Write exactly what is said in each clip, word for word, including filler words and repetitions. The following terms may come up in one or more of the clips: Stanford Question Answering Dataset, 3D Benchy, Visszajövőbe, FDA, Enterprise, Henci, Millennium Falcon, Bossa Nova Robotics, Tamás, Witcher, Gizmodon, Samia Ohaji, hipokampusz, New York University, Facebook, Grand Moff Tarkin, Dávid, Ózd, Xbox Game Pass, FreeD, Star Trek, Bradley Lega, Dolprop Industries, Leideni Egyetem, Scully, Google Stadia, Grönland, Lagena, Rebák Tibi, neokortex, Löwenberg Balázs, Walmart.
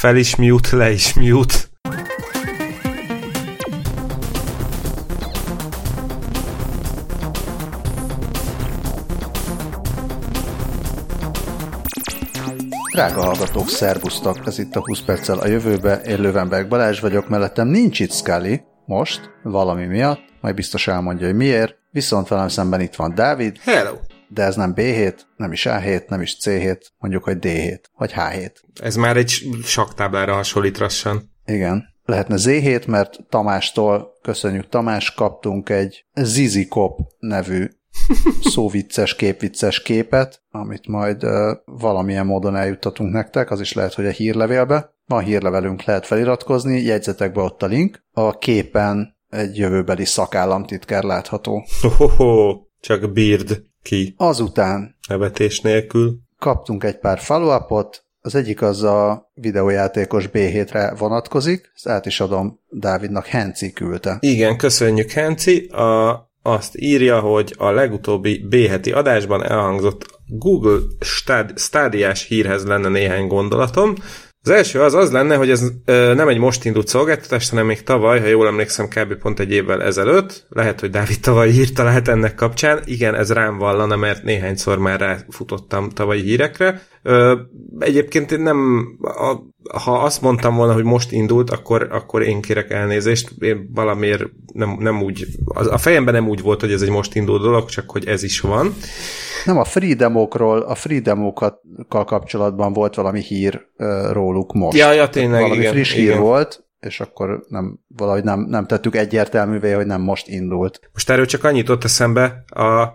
Fel is mute, le is mute. Drága hallgatók, szervusztok! Ez itt a húsz perccel a jövőbe, én Löwenberg Balázs vagyok, mellettem nincs itt Scully, most, valami miatt, majd biztos elmondja, hogy miért, viszont velem szemben itt van Dávid. Hello! De ez nem bé hét, nem is á hét, nem is cé hét, mondjuk, hogy dé hét, vagy há hét. Ez már egy sakktáblára hasonlít rassan. Igen. Lehetne zé hét, mert Tamástól, köszönjük Tamás, kaptunk egy Zizikop nevű szóvicces, képvicces képet, amit majd uh, valamilyen módon eljuttatunk nektek, az is lehet, hogy a hírlevélbe. Van hírlevelünk, lehet feliratkozni, jegyzetekbe ott a link. A képen egy jövőbeli szakállamtitkár látható. Hohoho, csak bírd ki. Azután nevetés nélkül kaptunk egy pár follow-upot, az egyik az a videójátékos bé hétre vonatkozik, ezt át is adom Dávidnak, Henci küldte. Igen, köszönjük Henci, a azt írja, hogy a legutóbbi bé heti adásban elhangzott Google Stadiás hírhez lenne néhány gondolatom. Az első az az lenne, hogy ez ö, nem egy most indult szolgáltatás, hanem még tavaly, ha jól emlékszem, kb. Pont egy évvel ezelőtt. Lehet, hogy Dávid tavaly írta, lehet ennek kapcsán. Igen, ez rám vallana, mert néhányszor már ráfutottam tavalyi hírekre. Ö, egyébként én nem... A, ha azt mondtam volna, hogy most indult, akkor, akkor én kérek elnézést. Én valamiért nem, nem úgy... Az, a fejemben nem úgy volt, hogy ez egy most indult dolog, csak hogy ez is van. Nem, a free demókról, a free demókkal kapcsolatban volt valami hír uh, róluk most. Ja, ja, tényleg, valami igen, friss igen. hír volt, és akkor nem, valahogy nem, nem tettük egyértelművé, hogy nem most indult. Most erről csak annyit ott eszembe a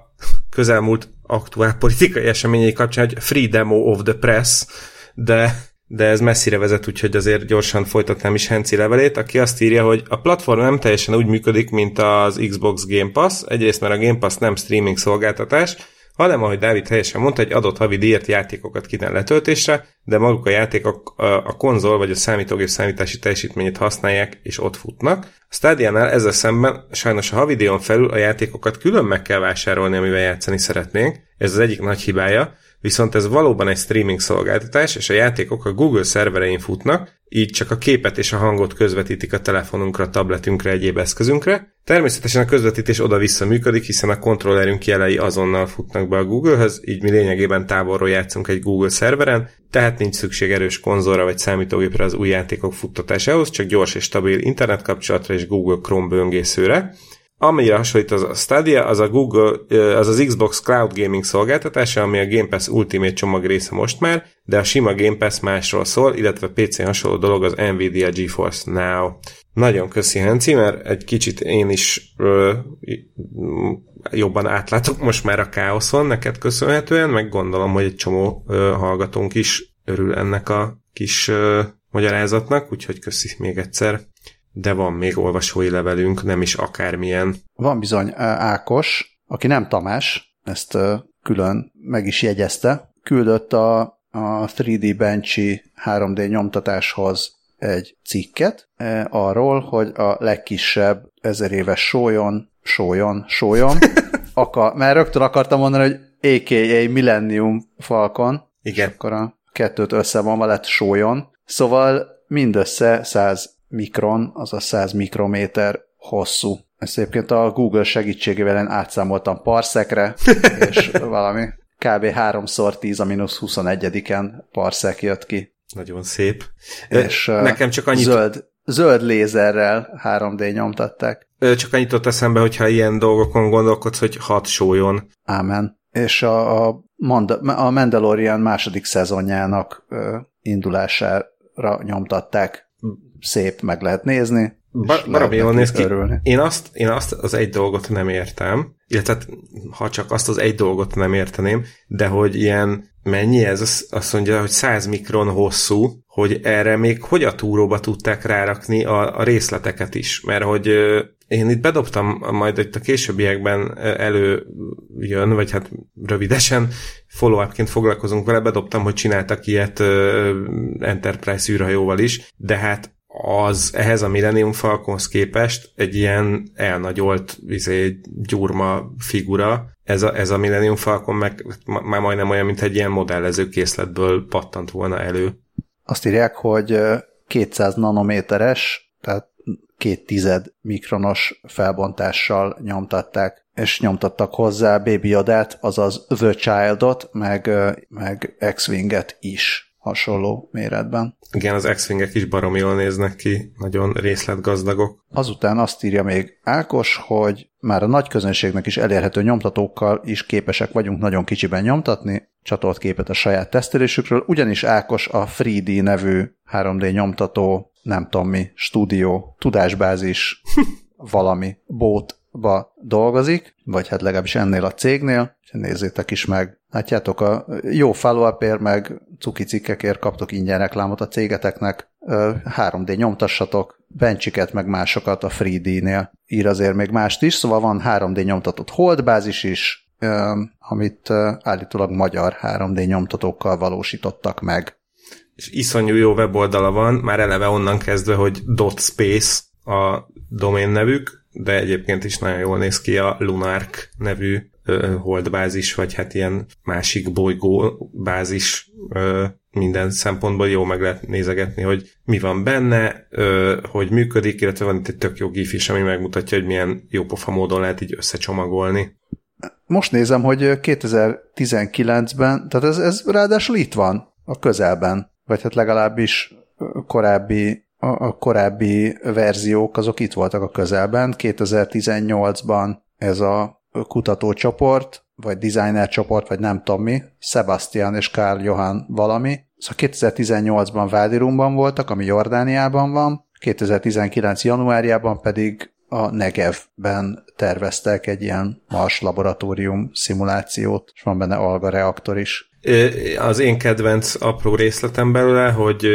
közelmúlt aktuál politikai eseményei kapcsán, hogy free demo of the press, de... de ez messzire vezet, úgyhogy azért gyorsan folytatnám is Henci levelét, aki azt írja, hogy a platform nem teljesen úgy működik, mint az Xbox Game Pass, egyrészt mert a Game Pass nem streaming szolgáltatás, hanem, ahogy Dávid helyesen mondta, egy adott havi díjért játékokat kínál letöltésre, de maguk a játékok a konzol vagy a számítógép számítási teljesítményét használják, és ott futnak. A Stadiánál ezzel szemben sajnos a havi díjon felül a játékokat külön meg kell vásárolni, amivel játszani szeretnénk, ez az egyik nagy hibája, viszont ez valóban egy streaming szolgáltatás, és a játékok a Google szerverein futnak, így csak a képet és a hangot közvetítik a telefonunkra, tabletünkre, egyéb eszközünkre. Természetesen a közvetítés oda-vissza működik, hiszen a kontrollerünk jelei azonnal futnak be a Google-höz, így mi lényegében távolról játszunk egy Google szerveren, tehát nincs szükség erős konzolra vagy számítógépre az új játékok futtatásához, csak gyors és stabil internetkapcsolatra és Google Chrome böngészőre. Amire hasonlít az a Stadia, az a Google, az, az Xbox Cloud Gaming szolgáltatása, ami a Game Pass Ultimate csomag része most már, de a sima Game Pass másról szól, illetve pé cén hasonló dolog az Nvidia GeForce Now. Nagyon köszi Henci, mert egy kicsit én is ö, jobban átlátok most már a káoszon neked köszönhetően, meg gondolom, hogy egy csomó ö, hallgatónk is örül ennek a kis ö, magyarázatnak, úgyhogy köszi még egyszer. De van még olvasói levelünk, nem is akármilyen. Van bizony Ákos, aki nem Tamás, ezt külön meg is jegyezte, küldött a, a három dé Benchy három dé nyomtatáshoz egy cikket arról, hogy a legkisebb ezer éves sólyon, sólyon, sólyon, akar, mert rögtön akartam mondani, hogy á ká á Millennium Falcon, igen. És akkor a kettőt összevonva lett sólyon, szóval mindössze száz mikron, azaz száz mikrométer hosszú. Ezt egyébként a Google segítségével én átszámoltam parszekre, és valami kb. háromszor tíz a mínusz huszonegyediken parszek jött ki. Nagyon szép. És nekem csak annyit... zöld, zöld lézerrel három dé nyomtatták. Csak annyit ott eszembe, hogyha ilyen dolgokon gondolkodsz, hogy hat sólyon. Ámen. És a, a, Manda- a Mandalorian második szezonjának indulására nyomtatták. Szép, meg lehet nézni. Bar- Barabé jól néz ki. Örülni. Én azt, én azt az egy dolgot nem értem, illetve ha csak azt az egy dolgot nem érteném, de hogy ilyen mennyi ez, azt mondja, hogy száz mikron hosszú, hogy erre még hogy a túróba tudták rárakni a, a részleteket is, mert hogy én itt bedobtam, majd itt a későbbiekben előjön, vagy hát rövidesen follow-upként foglalkozunk vele, bedobtam, hogy csináltak ilyet Enterprise űrhajóval is, de hát az ehhez a Millennium Falconhoz képest egy ilyen elnagyolt izé, gyurma figura, ez a, ez a Millennium Falcon meg már majdnem olyan, mint egy ilyen modellező készletből pattant volna elő. Azt írják, hogy kétszáz nanométeres, tehát két tized mikronos felbontással nyomtatták, és nyomtattak hozzá Baby Yodát, azaz The Childot, meg, meg X-Winget is hasonló méretben. Igen, az X-Wingek is baromi jól néznek ki, nagyon részletgazdagok. Azután azt írja még Ákos, hogy már a nagy közönségnek is elérhető nyomtatókkal is képesek vagyunk nagyon kicsiben nyomtatni, csatolt képet a saját tesztelésükről, ugyanis Ákos a FreeD nevű három dé nyomtató, nem tudom mi, stúdió, tudásbázis, valami bótba dolgozik, vagy hát legalábbis ennél a cégnél, nézzétek is meg. Látjátok, a jó follow-upért meg cuki cikkekért kaptok ingyen reklámot a cégeteknek, három dé nyomtassatok, Bencsiket meg másokat a FreeD-nél. Ír azért még mást is, szóval van három dé nyomtatott holdbázis is, amit állítólag magyar három dé nyomtatókkal valósítottak meg. És iszonyú jó weboldala van, már eleve onnan kezdve, hogy .space a domain nevük, de egyébként is nagyon jól néz ki a Lunark nevű holdbázis, vagy hát ilyen másik bolygóbázis, minden szempontból jó meg lehet nézegetni, hogy mi van benne, hogy működik, illetve van itt egy tök jó gif is, ami megmutatja, hogy milyen jópofa módon lehet így összecsomagolni. Most nézem, hogy kétezer-tizenkilencben, tehát ez, ez ráadásul itt van, a közelben, vagy hát legalábbis korábbi a korábbi verziók azok itt voltak a közelben. kétezer-tizennyolcban ez a kutatócsoport, vagy dizájnercsoport, vagy nem tudom mi, Sebastian és Karl Johann valami. Szóval kétezer-tizennyolcban Valirumban voltak, ami Jordániában van, kétezer-tizenkilenc januárjában pedig a Negevben terveztek egy ilyen Mars laboratórium szimulációt, és van benne alga reaktor is. Az én kedvenc apró részletem belőle, hogy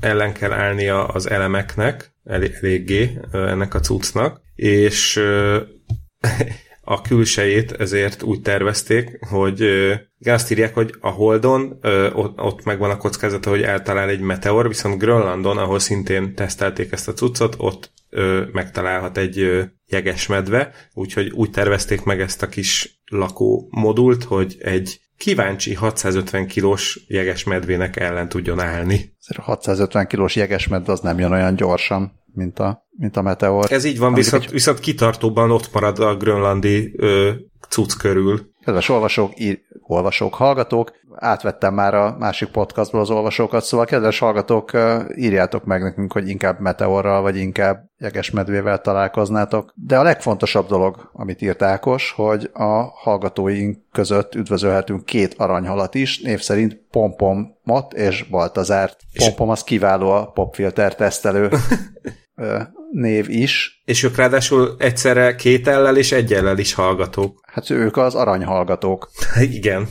ellen kell állnia az elemeknek, eléggé ennek a cuccnak, és a külsejét ezért úgy tervezték, hogy azt írják, hogy a Holdon ott megvan a kockázata, hogy eltalál egy meteor, viszont Grönlandon, ahol szintén tesztelték ezt a cuccot, ott megtalálhat egy jeges medve, úgyhogy úgy tervezték meg ezt a kis lakó modult, hogy egy kíváncsi hatszázötven kilós jegesmedvének ellen tudjon állni. A hatszázötven kilós jegesmedve az nem jön olyan gyorsan, mint a, mint a meteor. Ez így van, viszont, egy... viszont kitartóban ott marad a grönlandi ö, cucc körül. Kedves olvasók, ír, olvasók, hallgatók, átvettem már a másik podcastból az olvasókat, szóval kedves hallgatók, írjátok meg nekünk, hogy inkább meteorral, vagy inkább jegesmedvével találkoznátok. De a legfontosabb dolog, amit írt Ákos, hogy a hallgatóink között üdvözölhetünk két aranyhalat is, név szerint Pompomot és Baltazárt. Pompom az kiváló a popfilter tesztelő név is. És ők ráadásul egyszerre két ellel és egy ellel is hallgatók. Hát ők az aranyhallgatók. Igen.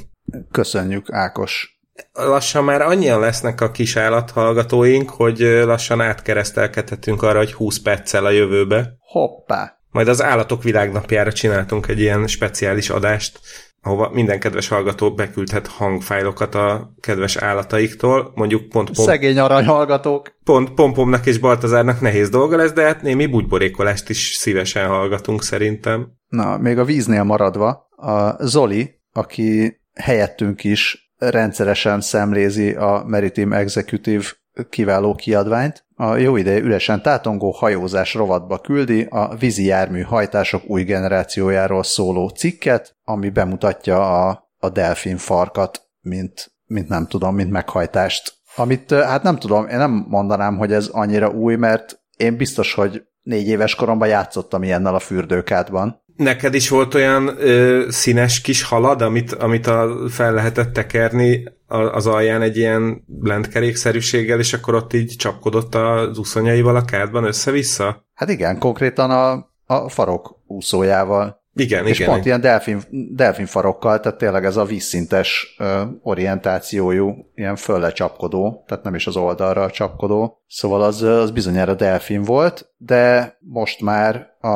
Köszönjük, Ákos. Lassan már annyian lesznek a kis állathallgatóink, hogy lassan átkeresztelkedhetünk arra, hogy húsz perccel a jövőbe. Hoppá! Majd az Állatok Világnapjára csináltunk egy ilyen speciális adást, ahova minden kedves hallgató beküldhet hangfájlokat a kedves állataiktól, mondjuk pont... pont szegény aranyhallgatók! Pont Pompomnak és Baltazárnak nehéz dolga lesz, de hát némi bugyborékolást is szívesen hallgatunk szerintem. Na, még a víznél maradva, a Zoli, aki helyettünk is rendszeresen szemlézi a Maritime Executive kiváló kiadványt. A jó ideje üresen tátongó hajózás rovatba küldi a vízi jármű hajtások új generációjáról szóló cikket, ami bemutatja a, a delfin farkat, mint, mint nem tudom, mint meghajtást. Amit hát nem tudom, én nem mondanám, hogy ez annyira új, mert én biztos, hogy négy éves koromban játszottam ilyennel a fürdőkádban. Neked is volt olyan ö, színes kis halad, amit, amit a, fel lehetett tekerni az alján egy ilyen lentkerékszerűséggel, és akkor ott így csapkodott az úszonyaival a kádban össze-vissza? Hát igen, konkrétan a, a farok úszójával. Igen, és igen. És pont ilyen delfin, delfin farokkal, tehát tényleg ez a vízszintes ö, orientációjú, ilyen fölle csapkodó, tehát nem is az oldalra csapkodó. Szóval az, az bizonyára delfin volt, de most már a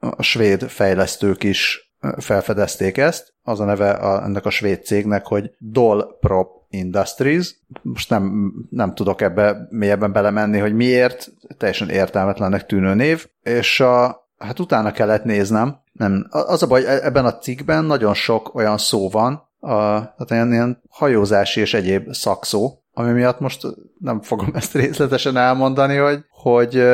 A svéd fejlesztők is felfedezték ezt. Az a neve a, ennek a svéd cégnek, hogy Dolprop Industries. Most nem, nem tudok ebbe mélyebben belemenni, hogy miért. Teljesen értelmetlennek tűnő név. És a, hát utána kellett néznem. Nem, az a baj, ebben a cikkben nagyon sok olyan szó van, a, tehát ilyen, ilyen hajózási és egyéb szakszó, ami miatt most nem fogom ezt részletesen elmondani, hogy, hogy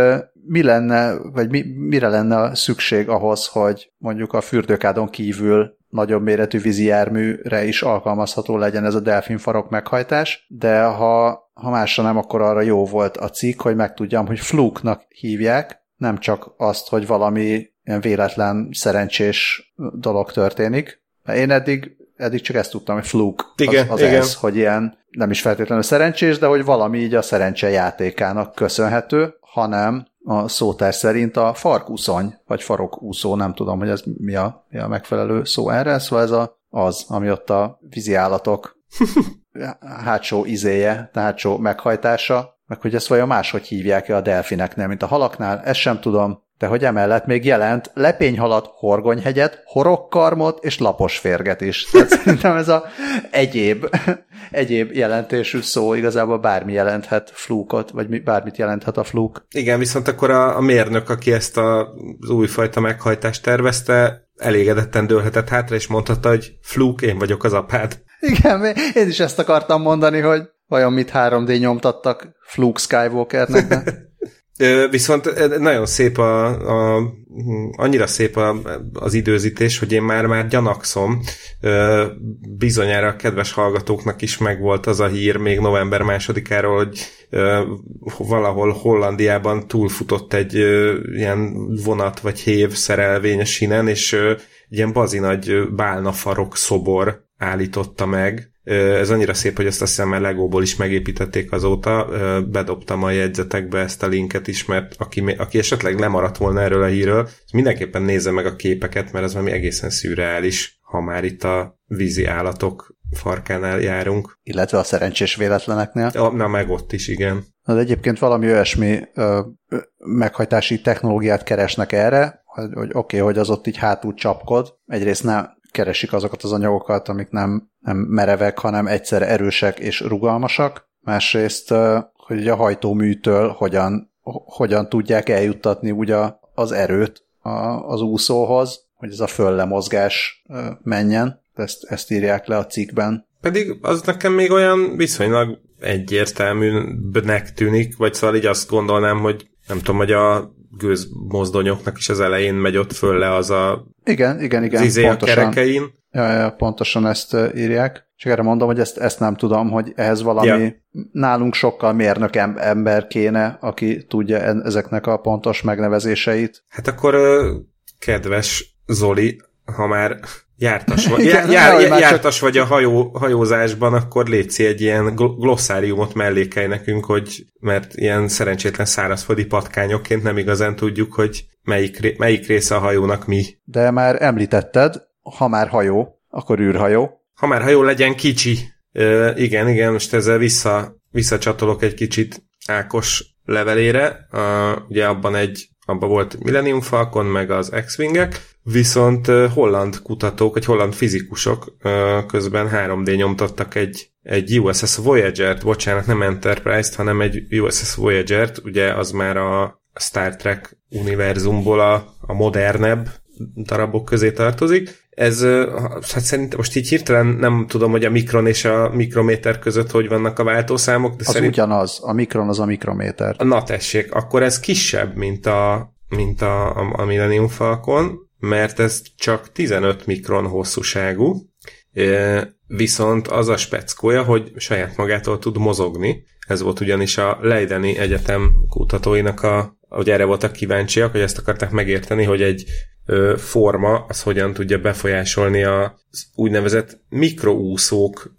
mi lenne, vagy mi, mire lenne szükség ahhoz, hogy mondjuk a fürdőkádon kívül nagyobb méretű vízijárműre is alkalmazható legyen ez a delfinfarok meghajtás, de ha, ha másra nem, akkor arra jó volt a cikk, hogy megtudjam, hogy fluknak hívják, nem csak azt, hogy valami ilyen véletlen, szerencsés dolog történik. Én eddig, eddig csak ezt tudtam, hogy fluke igen, az, az igen. Ez, hogy ilyen nem is feltétlenül szerencsés, de hogy valami így a szerencse játékának köszönhető, hanem a szótár szerint a farkúszony, vagy farokúszó, nem tudom, hogy ez mi a, mi a megfelelő szó erre, szóval ez a, az, ami ott a vízi állatok hátsó izéje, hátsó meghajtása, meg hogy ezt vajon máshogy hívják-e a delfineknél, mint a halaknál, ezt sem tudom, de hogy emellett még jelent lepényhalat, horgonyhegyet, horogkarmot és laposférget is. Tehát szerintem ez a egyéb, egyéb jelentésű szó igazából bármi jelenthet flúkot, vagy bármit jelenthet a flúk. Igen, viszont akkor a, a mérnök, aki ezt a, az újfajta meghajtást tervezte, elégedetten dőlhetett hátra, és mondhatta, hogy fluke, én vagyok az apád. Igen, én is ezt akartam mondani, hogy vajon mit három dé nyomtattak Fluke Skywalkernek, de... Viszont nagyon szép a, a annyira szép a, az időzítés, hogy én már-már gyanakszom. Bizonyára a kedves hallgatóknak is megvolt az a hír még november másodikáról, hogy valahol Hollandiában túlfutott egy ilyen vonat vagy hév szerelvény a sínen, és egy ilyen bazinagy bálnafarok szobor állította meg. Ez annyira szép, hogy ezt azt hiszem, mert Legóból is megépítették azóta, bedobtam a jegyzetekbe ezt a linket is, mert aki, aki esetleg lemaradt volna erről a hírről, mindenképpen nézze meg a képeket, mert az valami egészen szürreális, ha már itt a vízi állatok farkánál járunk. Illetve a szerencsés véletleneknél. Na, na meg ott is, igen. Na, de egyébként valami olyasmi ö, ö, meghajtási technológiát keresnek erre, hogy, hogy oké, okay, hogy az ott így hátul csapkod, egyrészt nem keresik azokat az anyagokat, amik nem, nem merevek, hanem egyszer erősek és rugalmasak. Másrészt, hogy a hajtóműtől hogyan, hogyan tudják eljuttatni ugye az erőt az úszóhoz, hogy ez a föllemozgás menjen. Ezt, ezt írják le a cikkben. Pedig az nekem még olyan viszonylag egyértelműnek tűnik, vagy szóval így azt gondolnám, hogy nem tudom, hogy a gőzmozdonyoknak is az elején megy ott föl le az a igen, igen, igen, zizé a kerekein. Ja, ja, pontosan ezt írják. Csak erre mondom, hogy ezt, ezt nem tudom, hogy ehhez valami ja. nálunk sokkal mérnök ember kéne, aki tudja ezeknek a pontos megnevezéseit. Hát akkor kedves Zoli, ha már jártas vagy, igen, jár, jár, jártas vagy a hajó, hajózásban, akkor létszi egy ilyen glossáriumot mellékelj nekünk, hogy, mert ilyen szerencsétlen szárazföldi patkányokként nem igazán tudjuk, hogy melyik, melyik része a hajónak mi. De már említetted, ha már hajó, akkor űrhajó. Ha már hajó, legyen kicsi. Ö, igen, igen, most ezzel vissza, visszacsatolok egy kicsit Ákos levelére. A, ugye abban egy Abban volt Millennium Falcon, meg az X-wingek, viszont holland kutatók, egy holland fizikusok közben három dé nyomtattak egy, egy u es es Voyager-t, bocsánat, nem Enterprise-t, hanem egy u es es Voyager-t, ugye az már a Star Trek univerzumból a, a modernebb darabok közé tartozik. Ez, hát szerintem most így hirtelen nem tudom, hogy a mikron és a mikrométer között hogy vannak a váltószámok. De az szerint... ugyanaz, a mikron az a mikrométer. Na tessék, akkor ez kisebb, mint a, mint a, a Millennium Falcon, mert ez csak tizenöt mikron hosszúságú, viszont az a speckója, hogy saját magától tud mozogni. Ez volt ugyanis a Leideni Egyetem kutatóinak a, hogy erre voltak kíváncsiak, hogy ezt akarták megérteni, hogy egy forma, az hogyan tudja befolyásolni az úgynevezett mikroúszók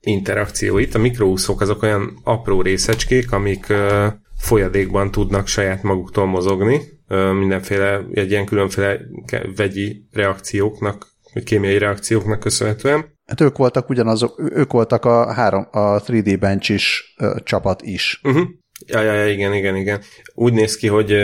interakcióit. A mikroúszók azok olyan apró részecskék, amik folyadékban tudnak saját maguktól mozogni. Mindenféle, egy ilyen különféle vegyi reakcióknak, vagy kémiai reakcióknak köszönhetően. Hát ők voltak ugyanazok, ők voltak a, három, a három dé Benchys csapat is. Uh-huh. Ja, ja, ja, igen, igen, igen. Úgy néz ki, hogy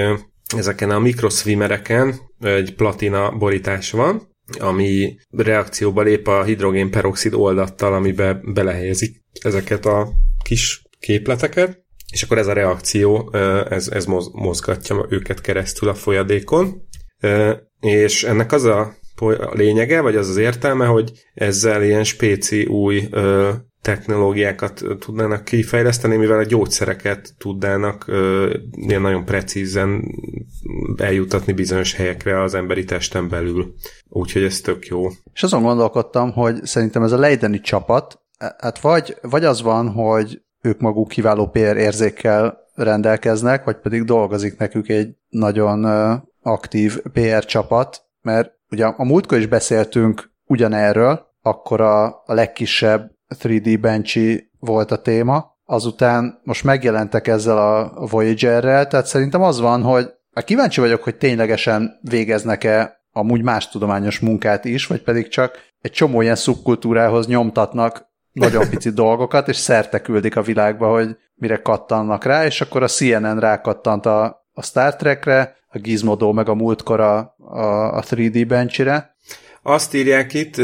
ezeken a mikroszvimereken egy platina borítás van, ami reakcióba lép a hidrogénperoxid oldattal, amiben belehelyezik ezeket a kis képleteket, és akkor ez a reakció, ez, ez mozgatja őket keresztül a folyadékon, és ennek az a lényege, vagy az az értelme, hogy ezzel ilyen spéci új technológiákat tudnának kifejleszteni, mivel a gyógyszereket tudnának ö, ilyen nagyon precízen eljutatni bizonyos helyekre az emberi testen belül. Úgyhogy ez tök jó. És azon gondolkodtam, hogy szerintem ez a leideni csapat, hát vagy, vagy az van, hogy ők maguk kiváló pé er érzékkel rendelkeznek, vagy pedig dolgozik nekük egy nagyon aktív pé er csapat, mert ugye a múltkor is beszéltünk ugyanerről, akkor a, a legkisebb három dé Benchy volt a téma, azután most megjelentek ezzel a Voyager-rel, tehát szerintem az van, hogy kíváncsi vagyok, hogy ténylegesen végeznek-e amúgy más tudományos munkát is, vagy pedig csak egy csomó ilyen szubkultúrához nyomtatnak nagyon pici dolgokat, és szerte küldik a világba, hogy mire kattannak rá, és akkor a cé en en rákattant a, a Star Trekre, a Gizmodo meg a múltkor a, a, a három dé Benchyre. Azt írják itt,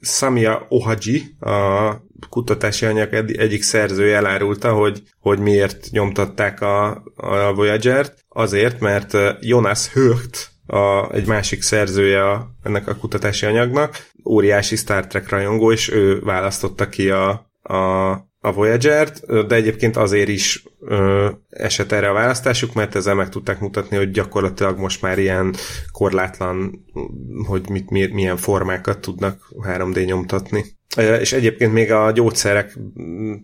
Samia Ohaji, a kutatási anyag egyik szerzője elárulta, hogy, hogy miért nyomtatták a, a Voyager-t. Azért, mert Jonas Hurt, a, egy másik szerzője a, ennek a kutatási anyagnak, óriási Star Trek rajongó, és ő választotta ki a, a, a Voyager-t, de egyébként azért is ö, esett erre a választásuk, mert ezzel meg tudták mutatni, hogy gyakorlatilag most már ilyen korlátlan, hogy mit, mi, milyen formákat tudnak három dé nyomtatni. És egyébként még a gyógyszerek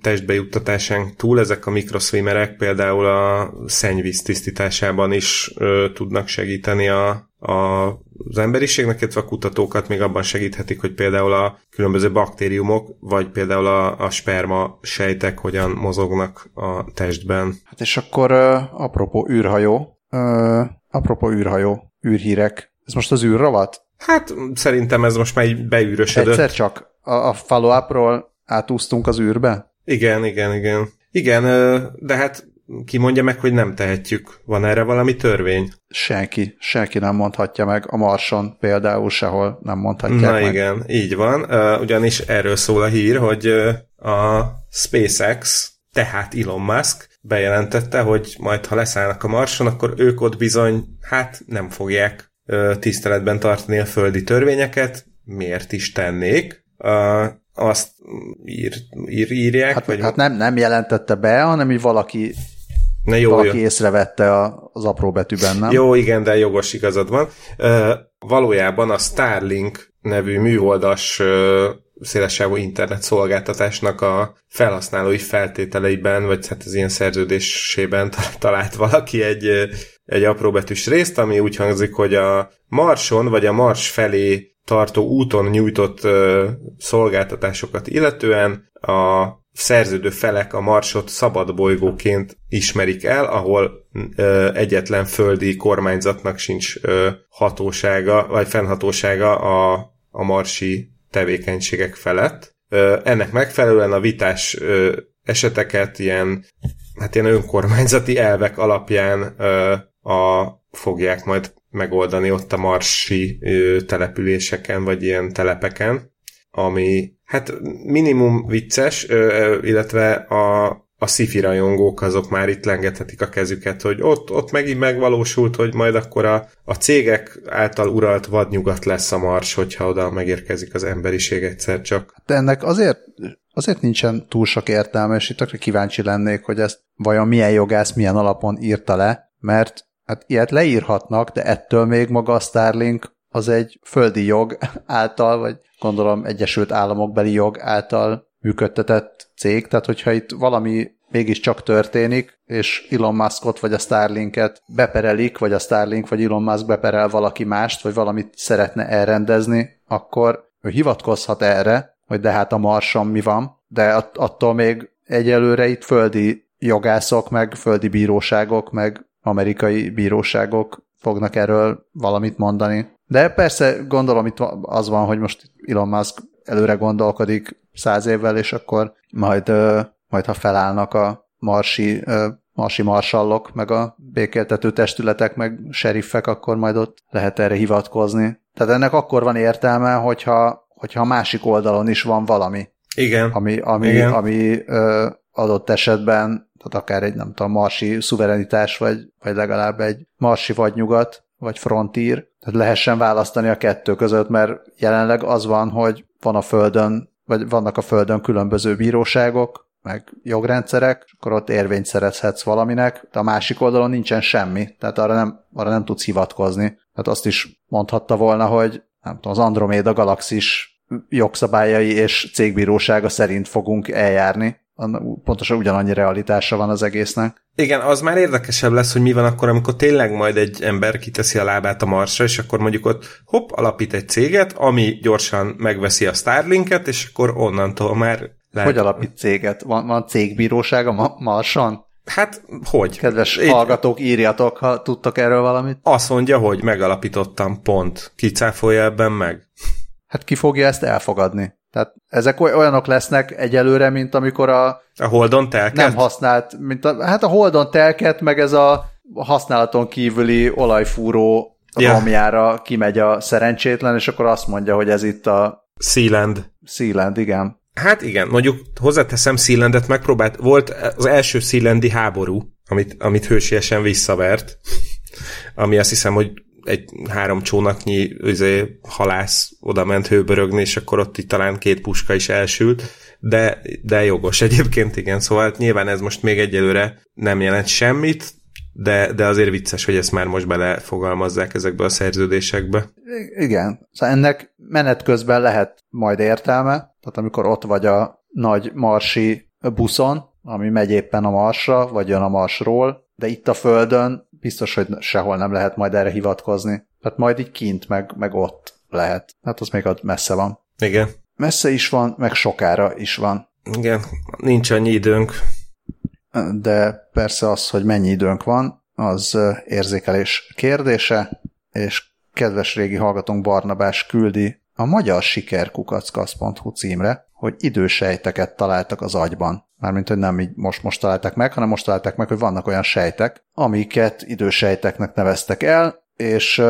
testbejuttatásán túl ezek a mikroszwimerek például a szennyvíz tisztításában is ö, tudnak segíteni a, a az emberiségnek, illetve a kutatókat még abban segíthetik, hogy például a különböző baktériumok, vagy például a, a sperma sejtek hogyan mozognak a testben. Hát és akkor uh, apropó űrhajó, uh, apropó űrhajó, űrhírek. Ez most az űrrovat? Hát szerintem ez most már így beűrösödött. Egyszer csak a, a follow-upról átúsztunk az űrbe? Igen, igen, igen. Igen, uh, de hát ki mondja meg, hogy nem tehetjük? Van erre valami törvény? Senki. Senki nem mondhatja meg. A Marson például sehol nem mondhatják Na meg. Na igen, így van. Uh, ugyanis erről szól a hír, hogy uh, a SpaceX, tehát Elon Musk bejelentette, hogy majd ha leszállnak a Marson, akkor ők ott bizony, hát nem fogják uh, tiszteletben tartani a földi törvényeket. Miért is tennék? Uh, azt ír, ír, írják? Hát, vagy hát nem, nem jelentette be, hanem így valaki... Na jó, valaki jó. Észrevette a, az apró betűben, nem? Jó, igen, de jogos igazad van. Uh, valójában a Starlink nevű műholdas uh, szélessávú internet szolgáltatásnak a felhasználói feltételeiben, vagy hát az ilyen szerződésében talált valaki egy, egy apró betűs részt, ami úgy hangzik, hogy a Marson vagy a Mars felé tartó úton nyújtott uh, szolgáltatásokat illetően a szerződő felek a Marsot szabad bolygóként ismerik el, ahol ö, egyetlen földi kormányzatnak sincs ö, hatósága, vagy fennhatósága a, a marsi tevékenységek felett. Ö, ennek megfelelően a vitás ö, eseteket ilyen, hát ilyen önkormányzati elvek alapján ö, a, fogják majd megoldani ott a marsi ö, településeken, vagy ilyen telepeken, ami hát minimum vicces, illetve a, a sci-fi rajongók azok már itt lengethetik a kezüket, hogy ott, ott megint megvalósult, hogy majd akkor a, a cégek által uralt vadnyugat lesz a Mars, hogyha oda megérkezik az emberiség egyszer csak. De ennek azért, azért nincsen túl sok értelme, és itt akkor kíváncsi lennék, hogy ezt vajon milyen jogász, milyen alapon írta le, mert hát ilyet leírhatnak, de ettől még maga a Starlink az egy földi jog által, vagy gondolom Egyesült Államokbeli jog által működtetett cég, tehát hogyha itt valami mégiscsak történik, és Elon Muskot vagy a Starlinket beperelik, vagy a Starlink, vagy Elon Musk beperel valaki mást, vagy valamit szeretne elrendezni, akkor ő hivatkozhat erre, hogy de hát a Marson mi van, de att- attól még egyelőre itt földi jogászok, meg földi bíróságok, meg amerikai bíróságok fognak erről valamit mondani. De persze gondolom itt az van, hogy most Elon Musk előre gondolkodik száz évvel, és akkor majd, majd ha felállnak a marsi, marsi marsallok, meg a békéltető testületek, meg seriffek, akkor majd ott lehet erre hivatkozni. Tehát ennek akkor van értelme, hogyha, hogyha a másik oldalon is van valami. Igen. Ami, ami, Igen. ami adott esetben, tehát akár egy, nem tudom, marsi szuverenitás, vagy, vagy legalább egy marsi vadnyugat, vagy frontír, tehát lehessen választani a kettő között, mert jelenleg az van, hogy van a Földön vagy vannak a Földön különböző bíróságok, meg jogrendszerek, és akkor ott érvényt szerezhetsz valaminek, de a másik oldalon nincsen semmi, tehát arra nem, arra nem tudsz hivatkozni. Tehát azt is mondhatta volna, hogy nem tudom, az Androméda galaxis jogszabályai és cégbírósága szerint fogunk eljárni. Pontosan ugyanannyi realitása van az egésznek. Igen, az már érdekesebb lesz, hogy mi van akkor, amikor tényleg majd egy ember kiteszi a lábát a Marsra, és akkor mondjuk ott hopp, alapít egy céget, ami gyorsan megveszi a Starlinket, és akkor onnantól már lehet... Hogy alapít céget? Van, van cégbíróság a ma- Marson? Hát, hogy? Kedves Én... hallgatók, írjatok, ha tudtok erről valamit. Azt mondja, hogy megalapítottam, pont. Ki cáfolja ebben meg? Hát ki fogja ezt elfogadni? Tehát ezek olyanok lesznek egyelőre, mint amikor a... A Holdon telket? Nem használt, mint a, hát a Holdon telket, meg ez a használaton kívüli olajfúró romjára yeah. kimegy a szerencsétlen, és akkor azt mondja, hogy ez itt a... Sealand. Sealand, igen. Hát igen, mondjuk hozzáteszem, Sealandet megpróbált, volt az első sealandi háború, amit, amit hősiesen visszavert, ami azt hiszem, hogy egy három csónaknyi üzé, halász oda ment hőbörögni, és akkor ott itt talán két puska is elsült, de, de jogos egyébként, igen. Szóval hát nyilván ez most még egyelőre nem jelent semmit, de, de azért vicces, hogy ezt már most belefogalmazzák ezekbe a szerződésekbe. Igen. Szóval ennek menet közben lehet majd értelme, tehát amikor ott vagy a nagy marsi buszon, ami megy éppen a Marsra, vagy jön a Marsról, de itt a Földön biztos, hogy sehol nem lehet majd erre hivatkozni. Tehát majd így kint, meg, meg ott lehet. Hát az még ott messze van. Igen. Messze is van, meg sokára is van. Igen, nincs annyi időnk. De persze az, hogy mennyi időnk van, az érzékelés kérdése, és kedves régi hallgatónk Barnabás küldi a magyar sikerkukac kasz pont hu címre, hogy idősejteket találtak az agyban. Mármint, hogy nem így most, most találták meg, hanem most találták meg, hogy vannak olyan sejtek, amiket idősejteknek neveztek el, és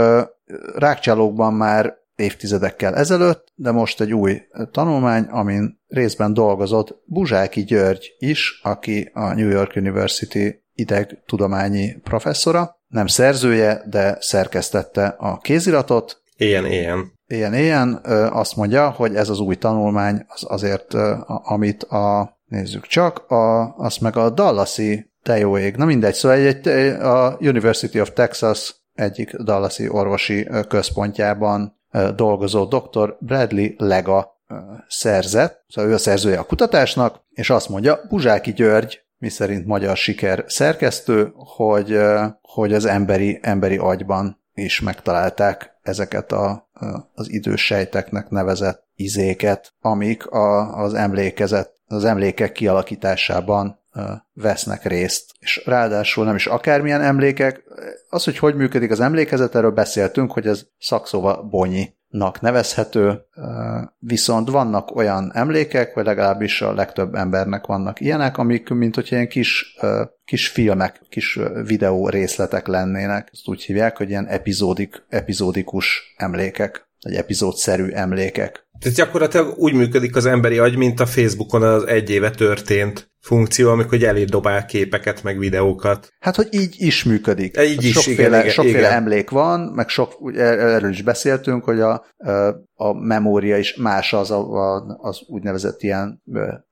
rákcsálókban már évtizedekkel ezelőtt, de most egy új tanulmány, amin részben dolgozott Buzsáki György is, aki a New York University idegtudományi professzora, nem szerzője, de szerkesztette a kéziratot. Ilyen, ilyen. Ilyen, ilyen. Azt mondja, hogy ez az új tanulmány az azért, amit a Nézzük csak, a, azt meg a Dallasi tejóég, na mindegy, szóval egy, egy, a University of Texas egyik Dallasi orvosi központjában dolgozó doktor Bradley Lega szerzett, szóval ő a szerzője a kutatásnak, és azt mondja Buzsáki György, miszerint magyar siker szerkesztő, hogy, hogy az emberi, emberi agyban is megtalálták ezeket a, az idős sejteknek nevezett izéket, amik a, az emlékezet az emlékek kialakításában vesznek részt. És ráadásul nem is akármilyen emlékek. Az, hogy hogy működik az emlékezet, erről beszéltünk, hogy ez szakszóval bonyinak nevezhető, viszont vannak olyan emlékek, vagy legalábbis a legtöbb embernek vannak ilyenek, amik mint hogy ilyen kis, kis filmek, kis videó részletek lennének. Ezt úgy hívják, hogy ilyen epizódik, epizódikus emlékek, vagy epizódszerű emlékek. Tehát gyakorlatilag úgy működik az emberi agy, mint a Facebookon az egy éve történt funkció, amikor elé dobál képeket, meg videókat. Hát, hogy így is működik. Így hát is, sokféle, igen, igen, sokféle igen. emlék van, meg sok, erről is beszéltünk, hogy a, a memória is más az, a, az úgynevezett ilyen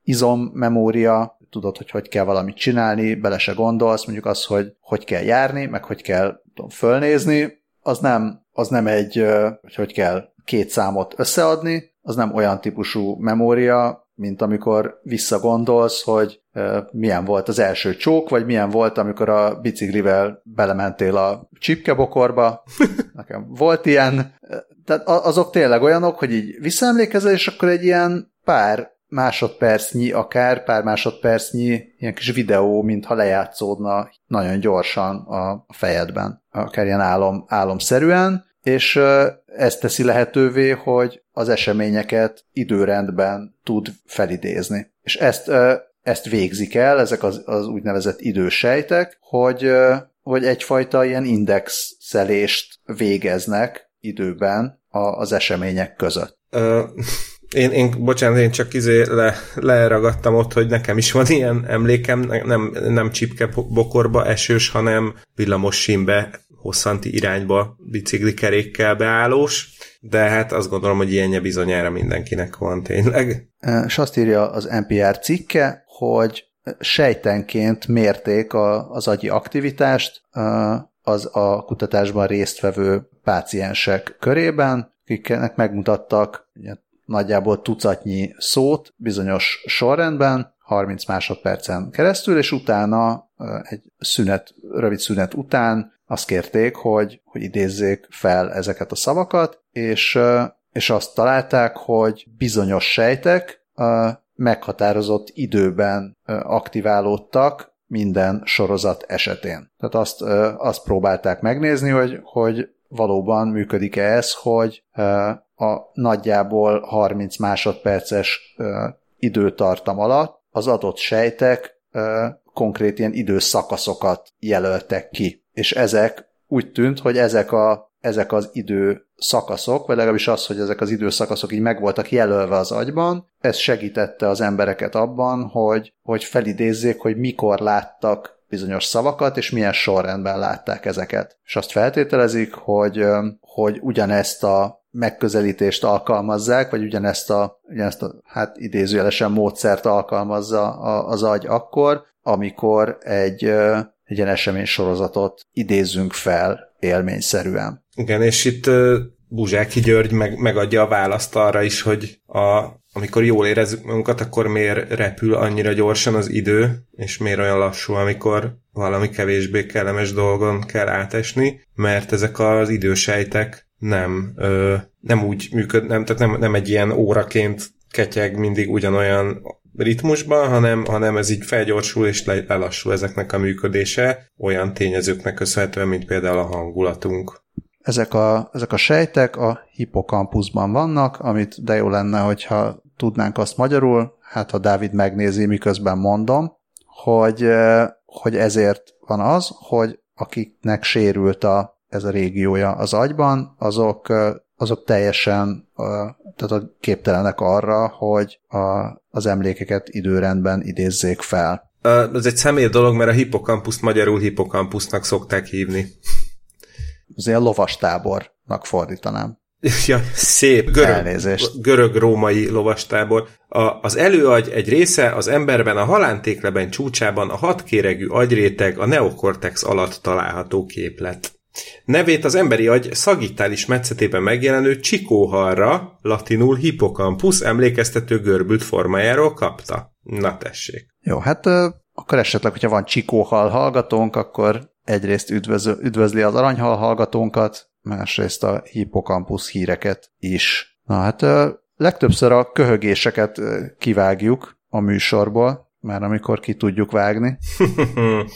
izommemória, tudod, hogy hogy kell valamit csinálni, bele se gondolsz, mondjuk az, hogy hogy kell járni, meg hogy kell tudom, fölnézni, az nem, az nem egy, hogy hogy kell két számot összeadni, az nem olyan típusú memória, mint amikor visszagondolsz, hogy milyen volt az első csók, vagy milyen volt, amikor a biciklivel belementél a csipkebokorba. Nekem volt ilyen. Tehát azok tényleg olyanok, hogy így visszaemlékezel, és akkor egy ilyen pár másodpercnyi, akár pár másodpercnyi ilyen kis videó, mintha lejátszódna nagyon gyorsan a fejedben, akár ilyen álom, álomszerűen, és ez teszi lehetővé, hogy az eseményeket időrendben tud felidézni. És ezt, ezt végzik el, ezek az, az úgynevezett idősejtek, hogy, hogy egyfajta ilyen indexelést végeznek időben az események között. Ö, én, én, bocsánat, én csak izé le, leragadtam ott, hogy nekem is van ilyen emlékem, nem, nem csipke bokorba esős, hanem villamos sínbe hosszanti irányba biciklikerékkel beállós, de hát azt gondolom, hogy ilyenje bizonyára mindenkinek van tényleg. És azt írja az en pé er cikke, hogy sejtenként mérték a, az agyi aktivitást az a kutatásban résztvevő páciensek körében, akiknek megmutattak nagyjából tucatnyi szót bizonyos sorrendben, harminc másodpercen keresztül, és utána egy szünet, rövid szünet után azt kérték, hogy, hogy idézzék fel ezeket a szavakat, és, és azt találták, hogy bizonyos sejtek meghatározott időben aktiválódtak minden sorozat esetén. Tehát azt, azt próbálták megnézni, hogy, hogy valóban működik-e ez, hogy a nagyjából harminc másodperces időtartam alatt az adott sejtek konkrét ilyen időszakaszokat jelöltek ki. És ezek úgy tűnt, hogy ezek, a, ezek az időszakaszok, vagy legalábbis az, hogy ezek az időszakaszok így meg voltak jelölve az agyban, ez segítette az embereket abban, hogy, hogy felidézzék, hogy mikor láttak bizonyos szavakat, és milyen sorrendben látták ezeket. És azt feltételezik, hogy, hogy ugyanezt a megközelítést alkalmazzák, vagy ugyanezt a, ugyanezt a hát idézőjelesen módszert alkalmazza az agy akkor, amikor egy, egy ilyen eseménysorozatot idézünk fel élményszerűen. Igen, és itt Buzsáki György meg, megadja a választ arra is, hogy a, amikor jól érezzük magunkat, akkor miért repül annyira gyorsan az idő, és miért olyan lassú, amikor valami kevésbé kellemes dolgon kell átesni, mert ezek az idősejtek nem, ö, nem úgy működ, nem, tehát nem, nem egy ilyen óraként ketyeg mindig ugyanolyan ritmusban, hanem, hanem ez így felgyorsul és lelassul ezeknek a működése olyan tényezőknek köszönhetően, mint például a hangulatunk. Ezek a, ezek a sejtek a hipokampuszban vannak, amit de jó lenne, hogyha tudnánk azt magyarul, hát ha Dávid megnézi, miközben mondom, hogy, hogy ezért van az, hogy akiknek sérült a ez a régiója az agyban, azok, azok teljesen tehát képtelenek arra, hogy a, az emlékeket időrendben idézzék fel. Ez egy személy dolog, mert a hipokampuszt magyarul hipokampusznak szokták hívni. Ez ilyen lovastábornak fordítanám. Ja, szép, görög, görög-római lovastábor. A, az előagy egy része az emberben a halántékleben csúcsában a hatkéregű agyréteg a neokortex alatt található képlet. Nevét az emberi agy szagittális metszetében megjelenő csikóhalra, latinul hippocampus emlékeztető görbült formájáról kapta. Na tessék. Jó, hát akkor esetleg, hogyha van csikóhal hallgatónk, akkor egyrészt üdvözl- üdvözli az aranyhal hallgatónkat, másrészt a hippocampus híreket is. Na hát legtöbbször a köhögéseket kivágjuk a műsorból, már amikor ki tudjuk vágni,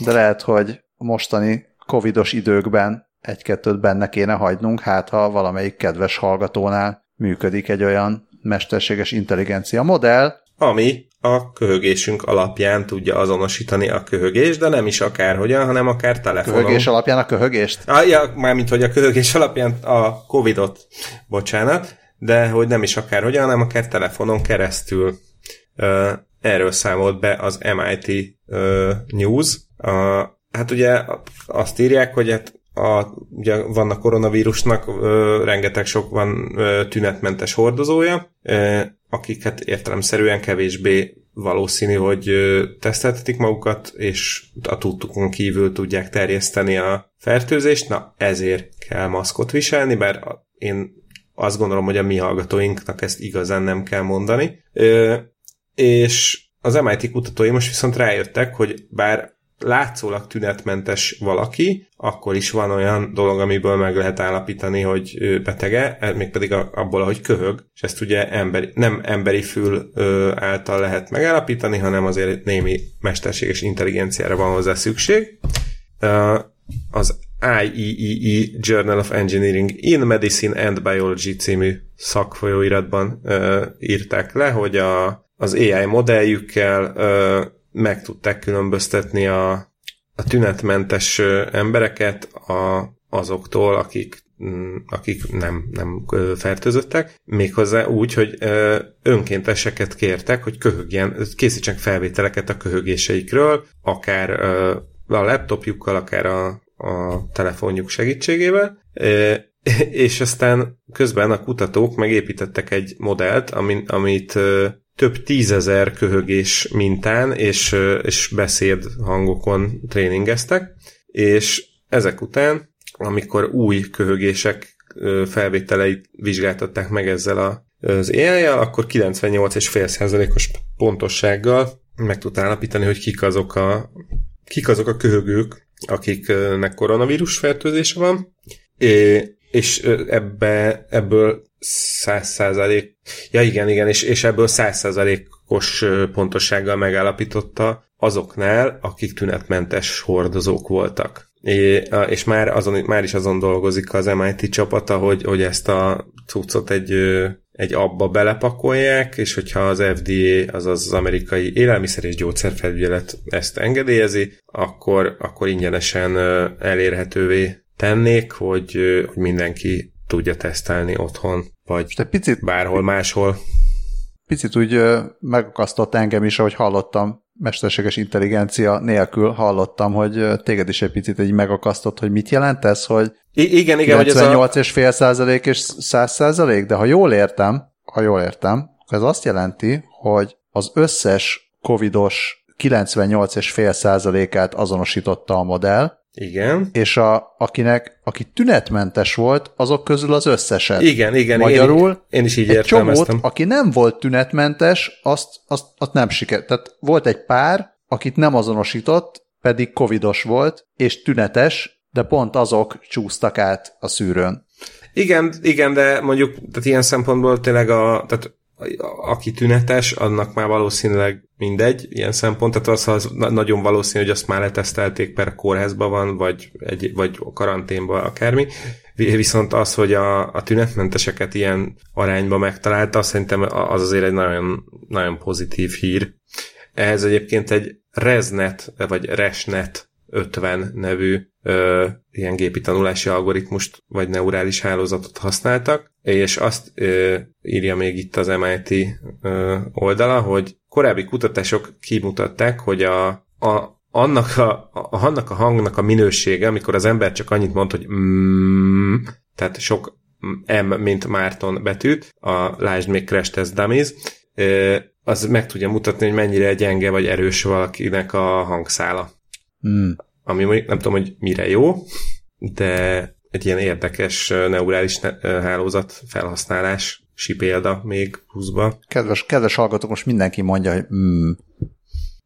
de lehet, hogy mostani covidos időkben egy-kettőt benne kéne hagynunk, hát ha valamelyik kedves hallgatónál működik egy olyan mesterséges intelligencia modell, ami a köhögésünk alapján tudja azonosítani a köhögést, de nem is akárhogyan, hanem akár telefonon. Köhögés alapján a köhögést? Ah, ja, mármint, hogy a köhögés alapján a covidot, bocsánat, de hogy nem is akárhogyan, hanem akár telefonon keresztül. Erről számolt be az em i té News. A Hát ugye azt írják, hogy hát a, ugye van a koronavírusnak ö, rengeteg sok van ö, tünetmentes hordozója, ö, akiket értelemszerűen kevésbé valószínű, hogy ö, teszteltetik magukat, és a tudtukon kívül tudják terjeszteni a fertőzést. Na, ezért kell maszkot viselni, bár én azt gondolom, hogy a mi hallgatóinknak ezt igazán nem kell mondani. Ö, és az em i té kutatói most viszont rájöttek, hogy bár látszólag tünetmentes valaki, akkor is van olyan dolog, amiből meg lehet állapítani, hogy betege, mégpedig abból, ahogy köhög, és ezt ugye emberi, nem emberi fül által lehet megállapítani, hanem azért némi mesterséges intelligenciára van hozzá szükség. Az I triple E Journal of Engineering in Medicine and Biology című szakfolyóiratban írták le, hogy a, az á i modelljükkel meg tudták különböztetni a, a tünetmentes embereket a, azoktól, akik, akik nem, nem fertőzöttek, méghozzá úgy, hogy önkénteseket kértek, hogy köhögjen, készítsenek felvételeket a köhögéseikről, akár a laptopjukkal, akár a, a telefonjuk segítségével, és aztán közben a kutatók megépítettek egy modellt, amit, amit több tízezer köhögés mintán és, és beszéd hangokon tréningeztek, és ezek után, amikor új köhögések felvételeit vizsgáltatták meg ezzel az á í-jal, akkor kilencvennyolc egész öt százalékos pontossággal meg tudta állapítani, hogy kik azok a, kik azok a köhögők, akiknek koronavírus fertőzése van, é, és ebbe, ebből száz százalék, ja igen, igen, és, és ebből száz százalékos pontossággal megállapította azoknál, akik tünetmentes hordozók voltak. É, és már, azon, már is azon dolgozik az em i té csapata, hogy, hogy ezt a cuccot egy, egy appba belepakolják, és hogyha az ef dé á, azaz az amerikai élelmiszer és gyógyszerfelügyelet ezt engedélyezi, akkor, akkor ingyenesen elérhetővé tennék, hogy, hogy mindenki tudja tesztelni otthon, vagy de picit, bárhol máshol. Picit úgy megakasztott engem is, ahogy hallottam, mesterséges intelligencia nélkül hallottam, hogy téged is egy picit így megakasztott, hogy mit jelent ez, hogy I- igen, igen, kilencvennyolc egész öt százalék és száz százalék, de ha jól értem, ha jól értem, ez azt jelenti, hogy az összes covidos kilencvennyolc egész öt százalékát azonosította a modell. Igen. És a, akinek, aki tünetmentes volt, azok közül az összeset. Igen, igen. Magyarul én, én is így egy csomót, aki nem volt tünetmentes, azt, azt, azt nem sikerült. Tehát volt egy pár, akit nem azonosított, pedig covidos volt, és tünetes, de pont azok csúsztak át a szűrőn. Igen, igen, de mondjuk tehát ilyen szempontból tényleg a... Tehát aki tünetes, annak már valószínűleg mindegy, ilyen szempont, tehát az, az nagyon valószínű, hogy azt már letesztelték, per kórházban van, vagy, egy, vagy karanténban, akármi. Viszont az, hogy a, a tünetmenteseket ilyen arányba megtalálta, azt szerintem az azért egy nagyon, nagyon pozitív hír. Ehhez egyébként egy ResNet, vagy ResNet ötven nevű ö, ilyen gépi tanulási algoritmust, vagy neurális hálózatot használtak, és azt ö, írja még itt az em i té ö, oldala, hogy korábbi kutatások kimutatták, hogy a, a, annak, a, a, annak a hangnak a minősége, amikor az ember csak annyit mond, hogy mm, tehát sok M, mint Márton betűt, a lásd még Crash Test Dummies, ö, az meg tudja mutatni, hogy mennyire gyenge vagy erős valakinek a hangszála. Mm. Ami mondjuk nem tudom, hogy mire jó, de egy ilyen érdekes neurális hálózat felhasználási példa még húszba. Kedves, kedves hallgatók, most mindenki mondja, hogy mm.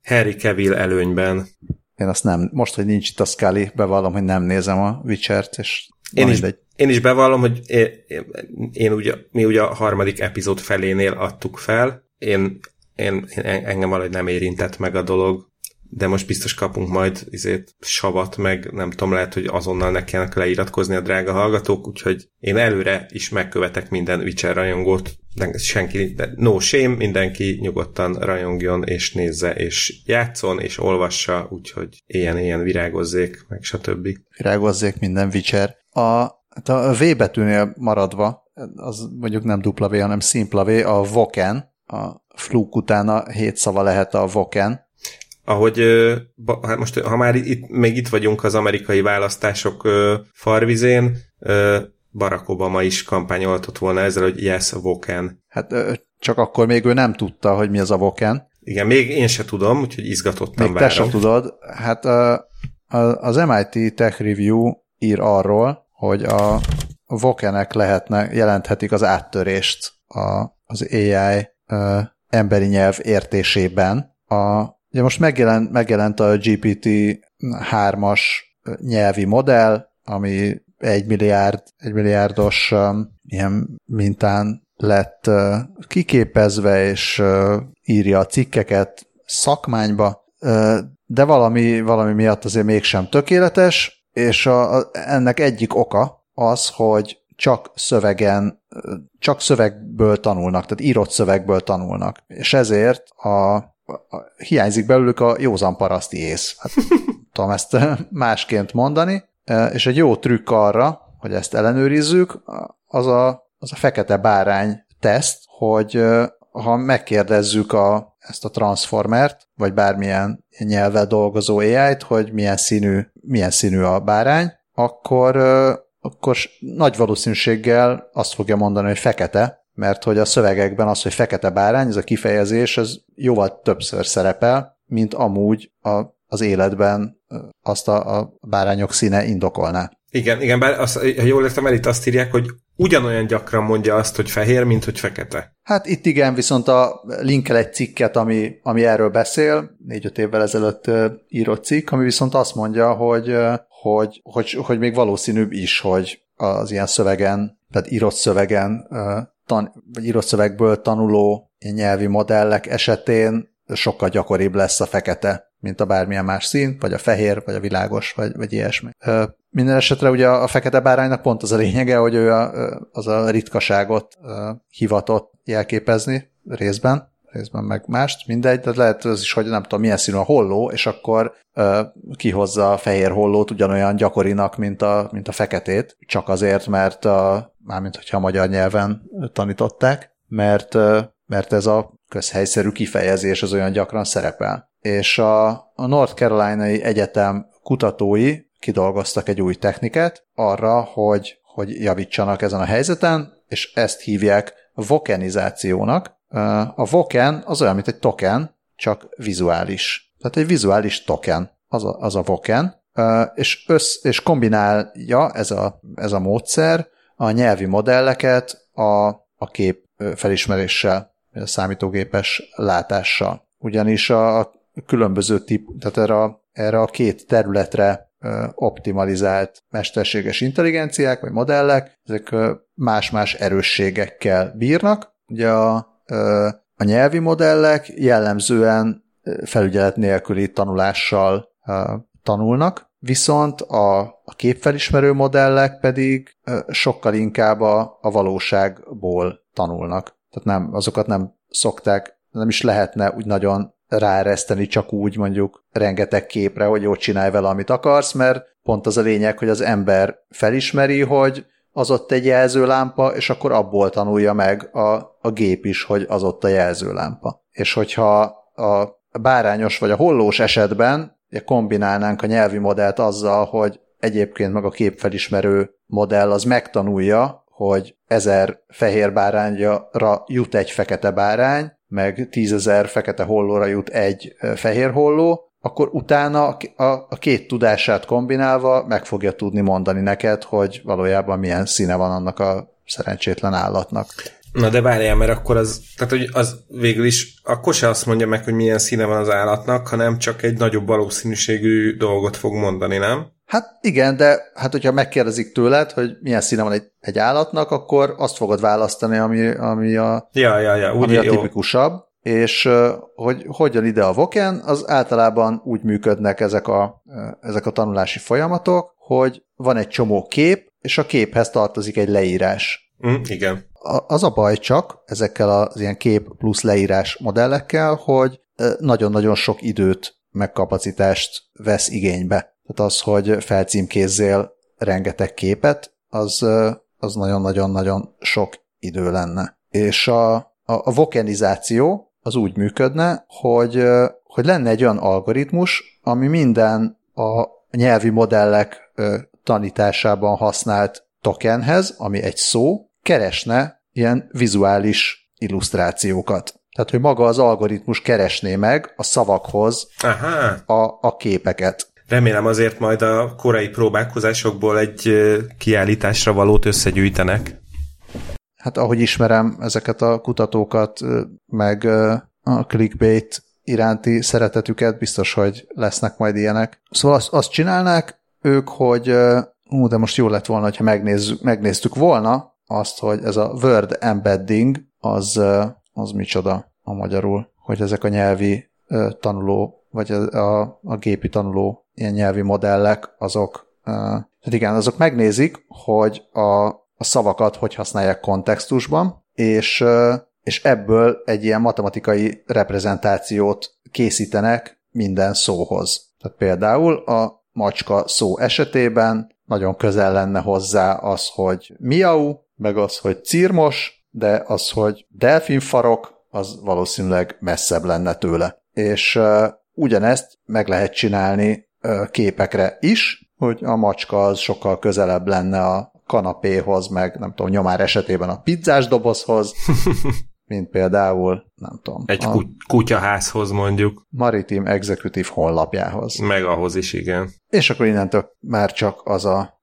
Harry Cavill előnyben. Én azt nem, most, hogy nincs itt a Scully, bevallom, hogy nem nézem a Witchert, és én is, én is bevallom, hogy én, én ugye, mi ugye a harmadik epizód felénél adtuk fel, én, én, én engem valahogy nem érintett meg a dolog, de most biztos kapunk majd izét, savat, meg nem tudom, lehet, hogy azonnal ne kellene leiratkozni a drága hallgatók, úgyhogy én előre is megkövetek minden Witcher rajongót, senki, no shame, mindenki nyugodtan rajongjon, és nézze, és játszon, és olvassa, úgyhogy ilyen-ilyen virágozzék, meg stb. Virágozzék minden Witcher. A, a V betűnél maradva, az mondjuk nem dupla V, hanem szimpla V, a Voken, a flúk után a hét szava lehet a Voken, ahogy most, ha már itt, még itt vagyunk az amerikai választások farvizén, Barack Obama is kampányoltott volna ezzel, hogy yes, Voken. Hát csak akkor még ő nem tudta, hogy mi az a Voken. Igen, még én se tudom, úgyhogy izgatottan még várom. Te se tudod. Hát az em i té Tech Review ír arról, hogy a Vokenek lehetnek, jelenthetik az áttörést az á í emberi nyelv értésében. A Ugye most megjelent, megjelent a gé pé té hármas nyelvi modell, ami egy milliárd, egy milliárdos um, ilyen mintán lett uh, kiképezve, és uh, írja a cikkeket szakmányba, uh, de valami, valami miatt azért mégsem tökéletes, és a, a, ennek egyik oka az, hogy csak szövegen, uh, csak szövegből tanulnak, tehát írott szövegből tanulnak, és ezért a hiányzik belőlük a józan paraszti ész. Hát, tudom ezt másként mondani, és egy jó trükk arra, hogy ezt ellenőrizzük, az a, az a fekete bárány teszt, hogy ha megkérdezzük a, ezt a transformert, vagy bármilyen nyelvvel dolgozó á í-t, hogy milyen színű, milyen színű a bárány, akkor akkor nagy valószínűséggel azt fogja mondani, hogy fekete, mert hogy a szövegekben az, hogy fekete bárány, ez a kifejezés, ez jóval többször szerepel, mint amúgy a, az életben azt a, a bárányok színe indokolná. Igen, igen, bár azt, ha jól értem el, itt azt írják, hogy ugyanolyan gyakran mondja azt, hogy fehér, mint hogy fekete. Hát itt igen, viszont a linkel egy cikket, ami, ami erről beszél, négy-öt évvel ezelőtt írott cikk, ami viszont azt mondja, hogy, hogy, hogy, hogy még valószínűbb is, hogy az ilyen szövegen, tehát írott szövegen, tan, vagy írott szövegből tanuló nyelvi modellek esetén sokkal gyakoribb lesz a fekete, mint a bármilyen más szín, vagy a fehér, vagy a világos, vagy, vagy ilyesmi. Minden esetre ugye a fekete báránynak pont az a lényege, hogy ő a, az a ritkaságot hivatott jelképezni részben, részben meg mást, mindegy, de lehet az is, hogy nem tudom milyen színű a holló, és akkor kihozza a fehér hollót ugyanolyan gyakorinak, mint a, mint a feketét, csak azért, mert a, mármint hogyha a magyar nyelven tanították, mert, mert ez a közhelyszerű kifejezés az olyan gyakran szerepel. És a, a North Carolina-i Egyetem kutatói kidolgoztak egy új technikát arra, hogy, hogy javítsanak ezen a helyzeten, és ezt hívják vokenizációnak. A voken az olyan, mint egy token, csak vizuális. Tehát egy vizuális token, az a, az a voken, és, össz, és kombinálja ez a, ez a módszer a nyelvi modelleket a, a kép felismeréssel, a számítógépes látással. Ugyanis a különböző tip, tehát erre a, erre a két területre optimalizált mesterséges intelligenciák, vagy modellek, ezek más-más erősségekkel bírnak. Ugye a, a nyelvi modellek jellemzően felügyelet nélküli tanulással tanulnak, viszont a, a képfelismerő modellek pedig sokkal inkább a, a valóságból tanulnak. Tehát nem, azokat nem szokták, nem is lehetne úgy nagyon ráereszteni csak úgy mondjuk rengeteg képre, hogy jó, csinálj vele, amit akarsz, mert pont az a lényeg, hogy az ember felismeri, hogy az ott egy jelzőlámpa, és akkor abból tanulja meg a, a gép is, hogy az ott a jelzőlámpa. És hogyha a bárányos vagy a hollós esetben kombinálnánk a nyelvi modellt azzal, hogy egyébként meg a képfelismerő modell az megtanulja, hogy ezer fehér bárányra jut egy fekete bárány, meg tízezer fekete hollóra jut egy fehér holló, akkor utána a két tudását kombinálva meg fogja tudni mondani neked, hogy valójában milyen színe van annak a szerencsétlen állatnak. Na de várjál, mert akkor az, tehát hogy az végül is, akkor se azt mondja meg, hogy milyen színe van az állatnak, hanem csak egy nagyobb valószínűségű dolgot fog mondani, nem? Hát igen, de hát hogyha megkérdezik tőled, hogy milyen színe van egy, egy állatnak, akkor azt fogod választani, ami, ami a, ja, ja, ja, ami a tipikusabb, és hogy hogyan ide a voken, az általában úgy működnek ezek a, ezek a tanulási folyamatok, hogy van egy csomó kép, és a képhez tartozik egy leírás. Mm, igen. A, az a baj csak ezekkel az ilyen kép plusz leírás modellekkel, hogy nagyon-nagyon sok időt meg kapacitást vesz igénybe. Tehát az, hogy felcímkézzél rengeteg képet, az, az nagyon-nagyon-nagyon sok idő lenne. És a, a, a vokenizáció az úgy működne, hogy, hogy lenne egy olyan algoritmus, ami minden a nyelvi modellek tanításában használt tokenhez, ami egy szó, keresne ilyen vizuális illusztrációkat. Tehát, hogy maga az algoritmus keresné meg a szavakhoz a, a képeket. Remélem azért majd a korai próbálkozásokból egy kiállításra valót összegyűjtenek. Hát ahogy ismerem ezeket a kutatókat, meg a clickbait iránti szeretetüket, biztos, hogy lesznek majd ilyenek. Szóval azt, azt csinálnák ők, hogy ú, de most jó lett volna, hogyha megnézzük, megnéztük volna azt, hogy ez a word embedding, az, az micsoda a magyarul, hogy ezek a nyelvi tanuló, vagy a, a, a gépi tanuló ilyen nyelvi modellek, azok, hát igen, azok megnézik, hogy a, a szavakat hogy használják kontextusban, és, és ebből egy ilyen matematikai reprezentációt készítenek minden szóhoz. Tehát például a macska szó esetében nagyon közel lenne hozzá az, hogy miau, meg az, hogy cirmos, de az, hogy delfinfarok, az valószínűleg messzebb lenne tőle. És ugyanezt meg lehet csinálni képekre is, hogy a macska az sokkal közelebb lenne a kanapéhoz, meg nem tudom, nyomár esetében a pizzás dobozhoz, mint például, nem tudom. Egy kutyaházhoz mondjuk. Maritime Executive honlapjához. Meg ahhoz is, igen. És akkor innentől már csak az a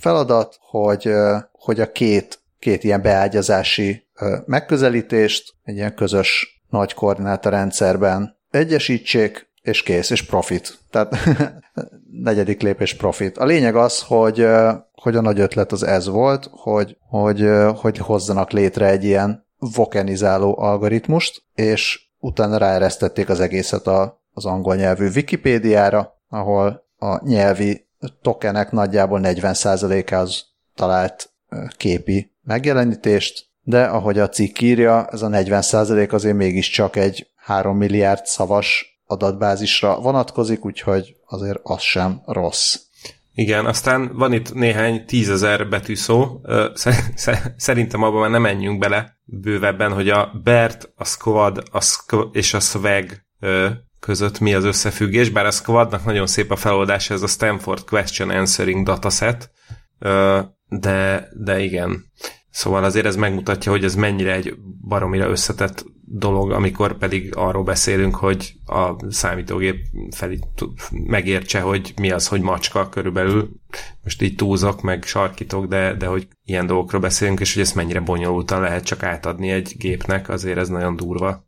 feladat, hogy, hogy a két, két ilyen beágyazási megközelítést egy ilyen közös nagy koordinátorrendszerben egyesítsék, és kész, és profit. Tehát negyedik lépés profit. A lényeg az, hogy, hogy a nagy ötlet az ez volt, hogy, hogy, hogy hozzanak létre egy ilyen vokenizáló algoritmust, és utána ráeresztették az egészet a, az angol nyelvű Wikipédiára, ahol a nyelvi tokenek nagyjából negyven százalékához talált képi megjelenítést, de ahogy a cikk írja, ez a negyven százalék azért mégiscsak egy három milliárd szavas adatbázisra vonatkozik, úgyhogy azért az sem rossz. Igen, aztán van itt néhány tízezer betűszó, szerintem abban már nem menjünk bele bővebben, hogy a Bert, a Squad a Squ- és a Swag között mi az összefüggés, bár a Squadnak nagyon szép a feloldása, ez a Stanford Question Answering dataset, de, de igen. Szóval azért ez megmutatja, hogy ez mennyire egy baromira összetett dolog, amikor pedig arról beszélünk, hogy a számítógép fel megértse, hogy mi az, hogy macska körülbelül. Most így túlzok, meg sarkítok, de, de hogy ilyen dolgokról beszélünk, és hogy ezt mennyire bonyolultan lehet csak átadni egy gépnek, azért ez nagyon durva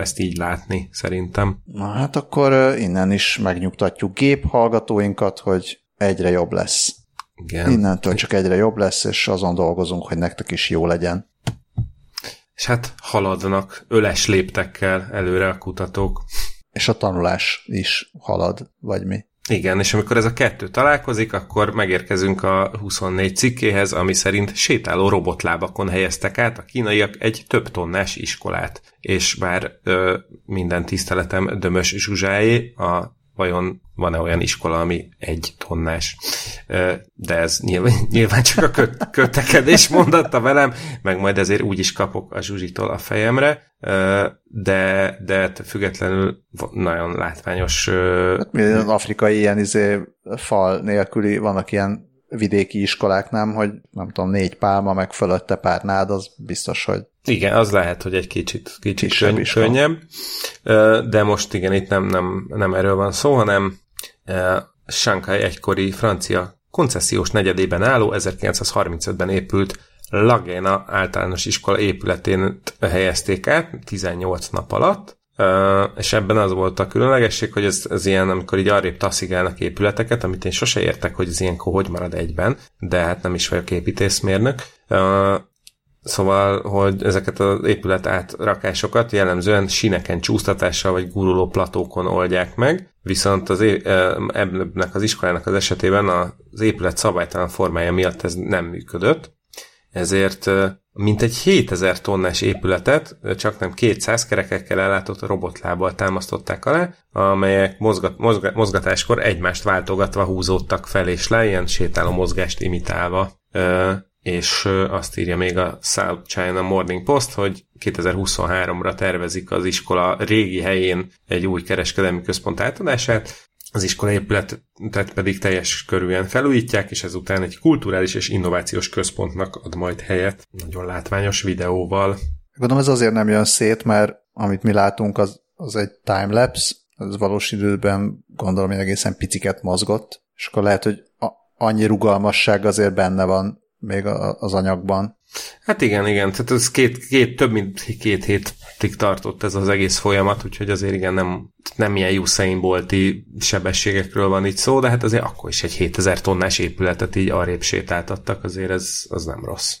ezt így látni, szerintem. Na hát akkor innen is megnyugtatjuk géphallgatóinkat, hogy egyre jobb lesz. Igen. Innentől csak egyre jobb lesz, és azon dolgozunk, hogy nektek is jó legyen. És hát haladnak öles léptekkel előre a kutatók. És a tanulás is halad, vagy mi? Igen, és amikor ez a kettő találkozik, akkor megérkezünk a huszonnégy cikkéhez, ami szerint sétáló robotlábakon helyeztek át a kínaiak egy több tonnás iskolát. És bár ö, minden tiszteletem Dömös Zsuzsáé, a vajon van-e olyan iskola, ami egy tonnás. De ez nyilván, nyilván csak a köt, kötekedés mondatta velem, meg majd ezért úgy is kapok a Zsuzsitól a fejemre, de, de függetlenül nagyon látványos... Az afrikai ilyen izé, fal nélküli, vannak ilyen vidéki iskolák, nem, hogy nem tudom, négy pálma, meg fölötte pár nád, az biztos, hogy... Igen, az lehet, hogy egy kicsit, kicsit könny- könnyebb, de most igen, itt nem, nem, nem erről van szó, hanem Shanghai egykori francia koncesziós negyedében álló ezerkilencszázharmincötben épült Lagena általános iskola épületén helyezték át tizennyolc nap alatt, Uh, és ebben az volt a különlegesség, hogy ez, ez ilyen, amikor így arrébb taszigálnak épületeket, amit én sose értek, hogy ez ilyenkor hogy marad egyben, de hát nem is vagyok építészmérnök. Uh, szóval, hogy ezeket az épület átrakásokat jellemzően síneken csúsztatással vagy guruló platókon oldják meg, viszont az é- ebnek az iskolának az esetében az épület szabálytalan formája miatt ez nem működött, ezért mintegy hétezer tonnás épületet csaknem kétszáz kerekekkel ellátott robotlábbal támasztották alá, amelyek mozgat, mozgat, mozgatáskor egymást váltogatva húzódtak fel és le, ilyen sétáló mozgást imitálva. És azt írja még a South China Morning Post, hogy kétezer-huszonháromra tervezik az iskola régi helyén egy új kereskedelmi központ átadását, az iskola épületet pedig teljes körűen felújítják, és ezután egy kulturális és innovációs központnak ad majd helyet, nagyon látványos videóval. Gondolom ez azért nem jön szét, mert amit mi látunk, az, az egy timelapse, az valós időben gondolom, hogy egészen piciket mozgott, és akkor lehet, hogy a, annyi rugalmasság azért benne van még a, az anyagban. Hát igen, igen, tehát ez két, két, több mint két hétig tartott ez az egész folyamat, úgyhogy azért igen, nem, nem ilyen Usain Bolti sebességekről van itt szó, de hát azért akkor is egy hétezer tonnás épületet így arrébb sétáltattak, azért ez az nem rossz.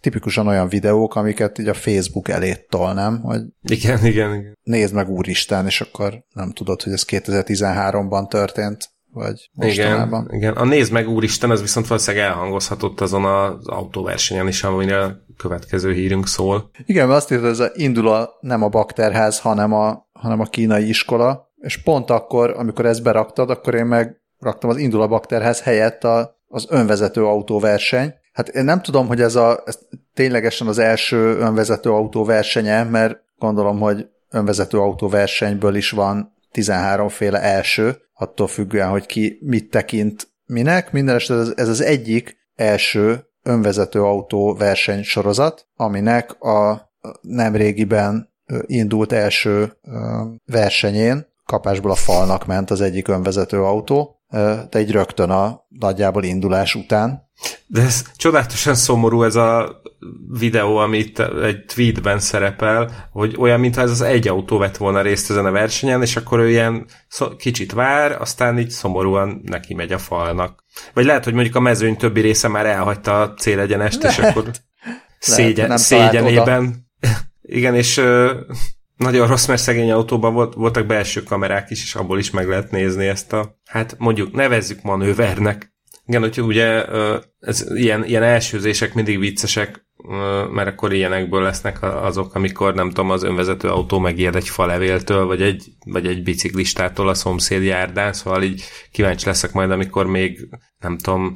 Tipikusan olyan videók, amiket így a Facebook elét tol, nem? Hogy igen, igen, igen. Nézd meg úristen, és akkor nem tudod, hogy ez kétezer-tizenháromban történt. Vagy mostanában. Igen, igen. A nézd meg úristen, ez viszont valószínűleg elhangozhatott azon az autóversenyen is, amire a következő hírünk szól. Igen, mert azt írta, ez a indul a, nem a bakterház, hanem a, hanem a kínai iskola, és pont akkor, amikor ezt beraktad, akkor én meg raktam az indul a bakterház helyett a, az önvezető autóverseny. Hát én nem tudom, hogy ez, a, ez ténylegesen az első önvezető autóversenye, mert gondolom, hogy önvezető autóversenyből is van tizenháromféle első, attól függően, hogy ki mit tekint minek. Mindenesetre ez az egyik első önvezető autó versenysorozat, aminek a nemrégiben indult első versenyén kapásból a falnak ment az egyik önvezető autó, de egy rögtön a nagyjából indulás után. De ez csodálatosan szomorú ez a videó, amit egy tweetben szerepel, hogy olyan, mintha ez az egy autó vett volna részt ezen a versenyen, és akkor ő ilyen kicsit vár, aztán így szomorúan neki megy a falnak. Vagy lehet, hogy mondjuk a mezőny többi része már elhagyta a célegyenest, lehet, és akkor szégyen, lehet, szégyenében. Igen, és ö, nagyon rossz, mert szegény autóban volt, voltak belső kamerák is, és abból is meg lehet nézni ezt a, hát mondjuk nevezzük manővernek. Igen, úgyhogy ugye ez, ilyen, ilyen elsőzések mindig viccesek, mert akkor ilyenekből lesznek azok, amikor nem tudom, az önvezető autó megijed egy falevéltől, vagy egy, vagy egy biciklistától a szomszéd járdán, szóval így kíváncsi leszek majd, amikor még nem tudom,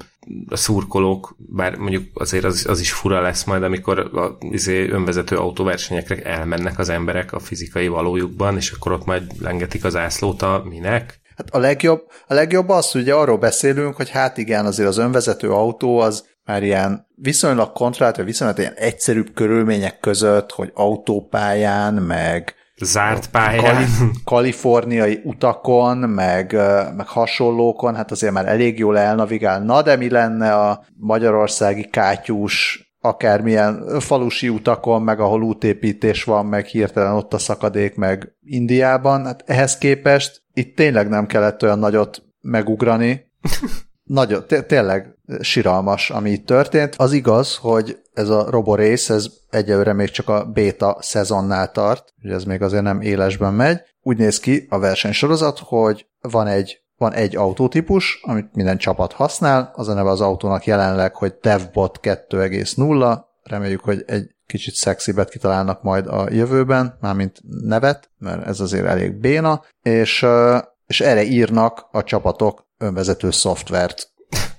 a szurkolók, bár mondjuk azért az, az is fura lesz majd, amikor az önvezető autóversenyekre elmennek az emberek a fizikai valójukban, és akkor ott majd lengetik az ászlót a minek. Hát a legjobb, a legjobb az, hogy ugye arról beszélünk, hogy hát igen, azért az önvezető autó az már ilyen viszonylag kontrollált, vagy viszonylag ilyen egyszerűbb körülmények között, hogy autópályán, meg zárt pályán, kal- kaliforniai utakon, meg, meg hasonlókon, hát azért már elég jól elnavigál. Na, de mi lenne a magyarországi kátyús, akármilyen falusi utakon, meg ahol útépítés van, meg hirtelen ott a szakadék, meg Indiában, hát ehhez képest itt tényleg nem kellett olyan nagyot megugrani. Nagyon, té- tényleg siralmas, ami itt történt. Az igaz, hogy ez a roborész, ez egyelőre még csak a béta szezonnál tart, ugye ez még azért nem élesben megy. Úgy néz ki a versenysorozat, hogy van egy, van egy autótípus, amit minden csapat használ, az a neve az autónak jelenleg, hogy DevBot kettő pont nulla, reméljük, hogy egy kicsit szexibet kitalálnak majd a jövőben, mármint nevet, mert ez azért elég béna, és, és erre írnak a csapatok önvezető szoftvert.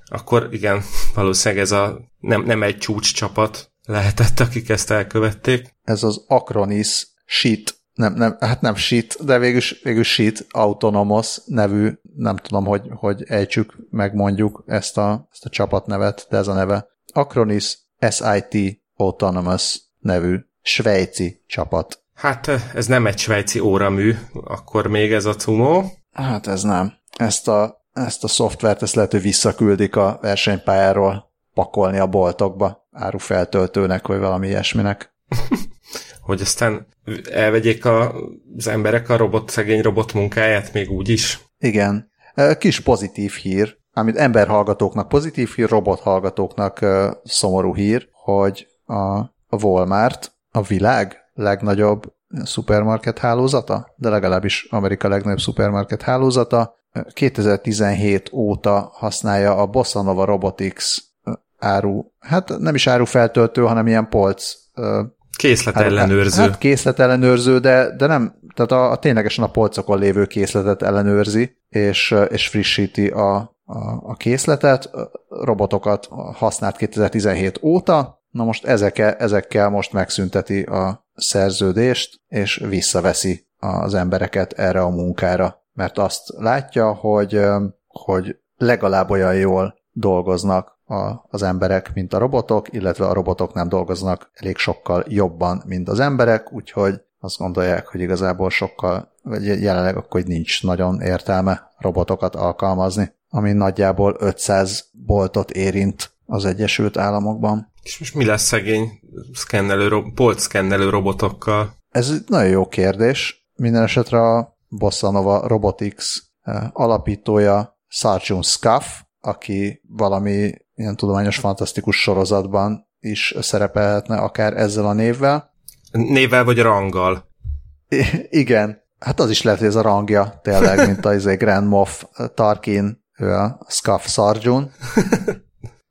Akkor igen, valószínűleg ez a nem, nem egy csúcs csapat lehetett, akik ezt elkövették. Ez az Acronis Shit, nem, nem, hát nem Shit, de végülis, végülis Shit Autonomous nevű, nem tudom, hogy, hogy ejtsük, megmondjuk ezt a, ezt a csapatnevet, de ez a neve. Acronis es i té Autonomous nevű svájci csapat. Hát ez nem egy svájci óramű, akkor még ez a cumó. Hát ez nem. Ezt a, ezt a szoftvert, ezt lehet, hogy visszaküldik a versenypályáról pakolni a boltokba, árufeltöltőnek, vagy valami ilyesminek. Hogy aztán elvegyék a, az emberek a robot, szegény robot munkáját még úgy is. Igen. Kis pozitív hír, amit emberhallgatóknak pozitív hír, robothallgatóknak szomorú hír, hogy a Walmart a világ legnagyobb szupermarket hálózata, de legalábbis Amerika legnagyobb szupermarket hálózata. kétezer-tizenhét óta használja a Bossa Nova Robotics áru, hát nem is árufeltöltő, hanem ilyen polc. Készletellenőrző. Hát készletellenőrző, de, de nem, tehát a, a ténylegesen a polcokon lévő készletet ellenőrzi, és, és frissíti a, a, a készletet. Robotokat használt kétezer-tizenhét óta. Na most ezeke, ezekkel most megszünteti a szerződést, és visszaveszi az embereket erre a munkára, mert azt látja, hogy, hogy legalább olyan jól dolgoznak a, az emberek, mint a robotok, illetve a robotok nem dolgoznak elég sokkal jobban, mint az emberek, úgyhogy azt gondolják, hogy igazából sokkal, vagy jelenleg akkor nincs nagyon értelme robotokat alkalmazni, ami nagyjából ötszáz boltot érint az Egyesült Államokban. És most mi lesz szegény szkennelő, polcszkennelő robotokkal? Ez egy nagyon jó kérdés. Minden esetre a Bossa Nova Robotics alapítója Sarjun Scaff, aki valami ilyen tudományos fantasztikus sorozatban is szerepelhetne, akár ezzel a névvel. Névvel vagy ranggal? I- igen. Hát az is lehet, hogy ez a rangja tényleg, mint az Grand Moff Tarkin, ő a Scaff Sarjun.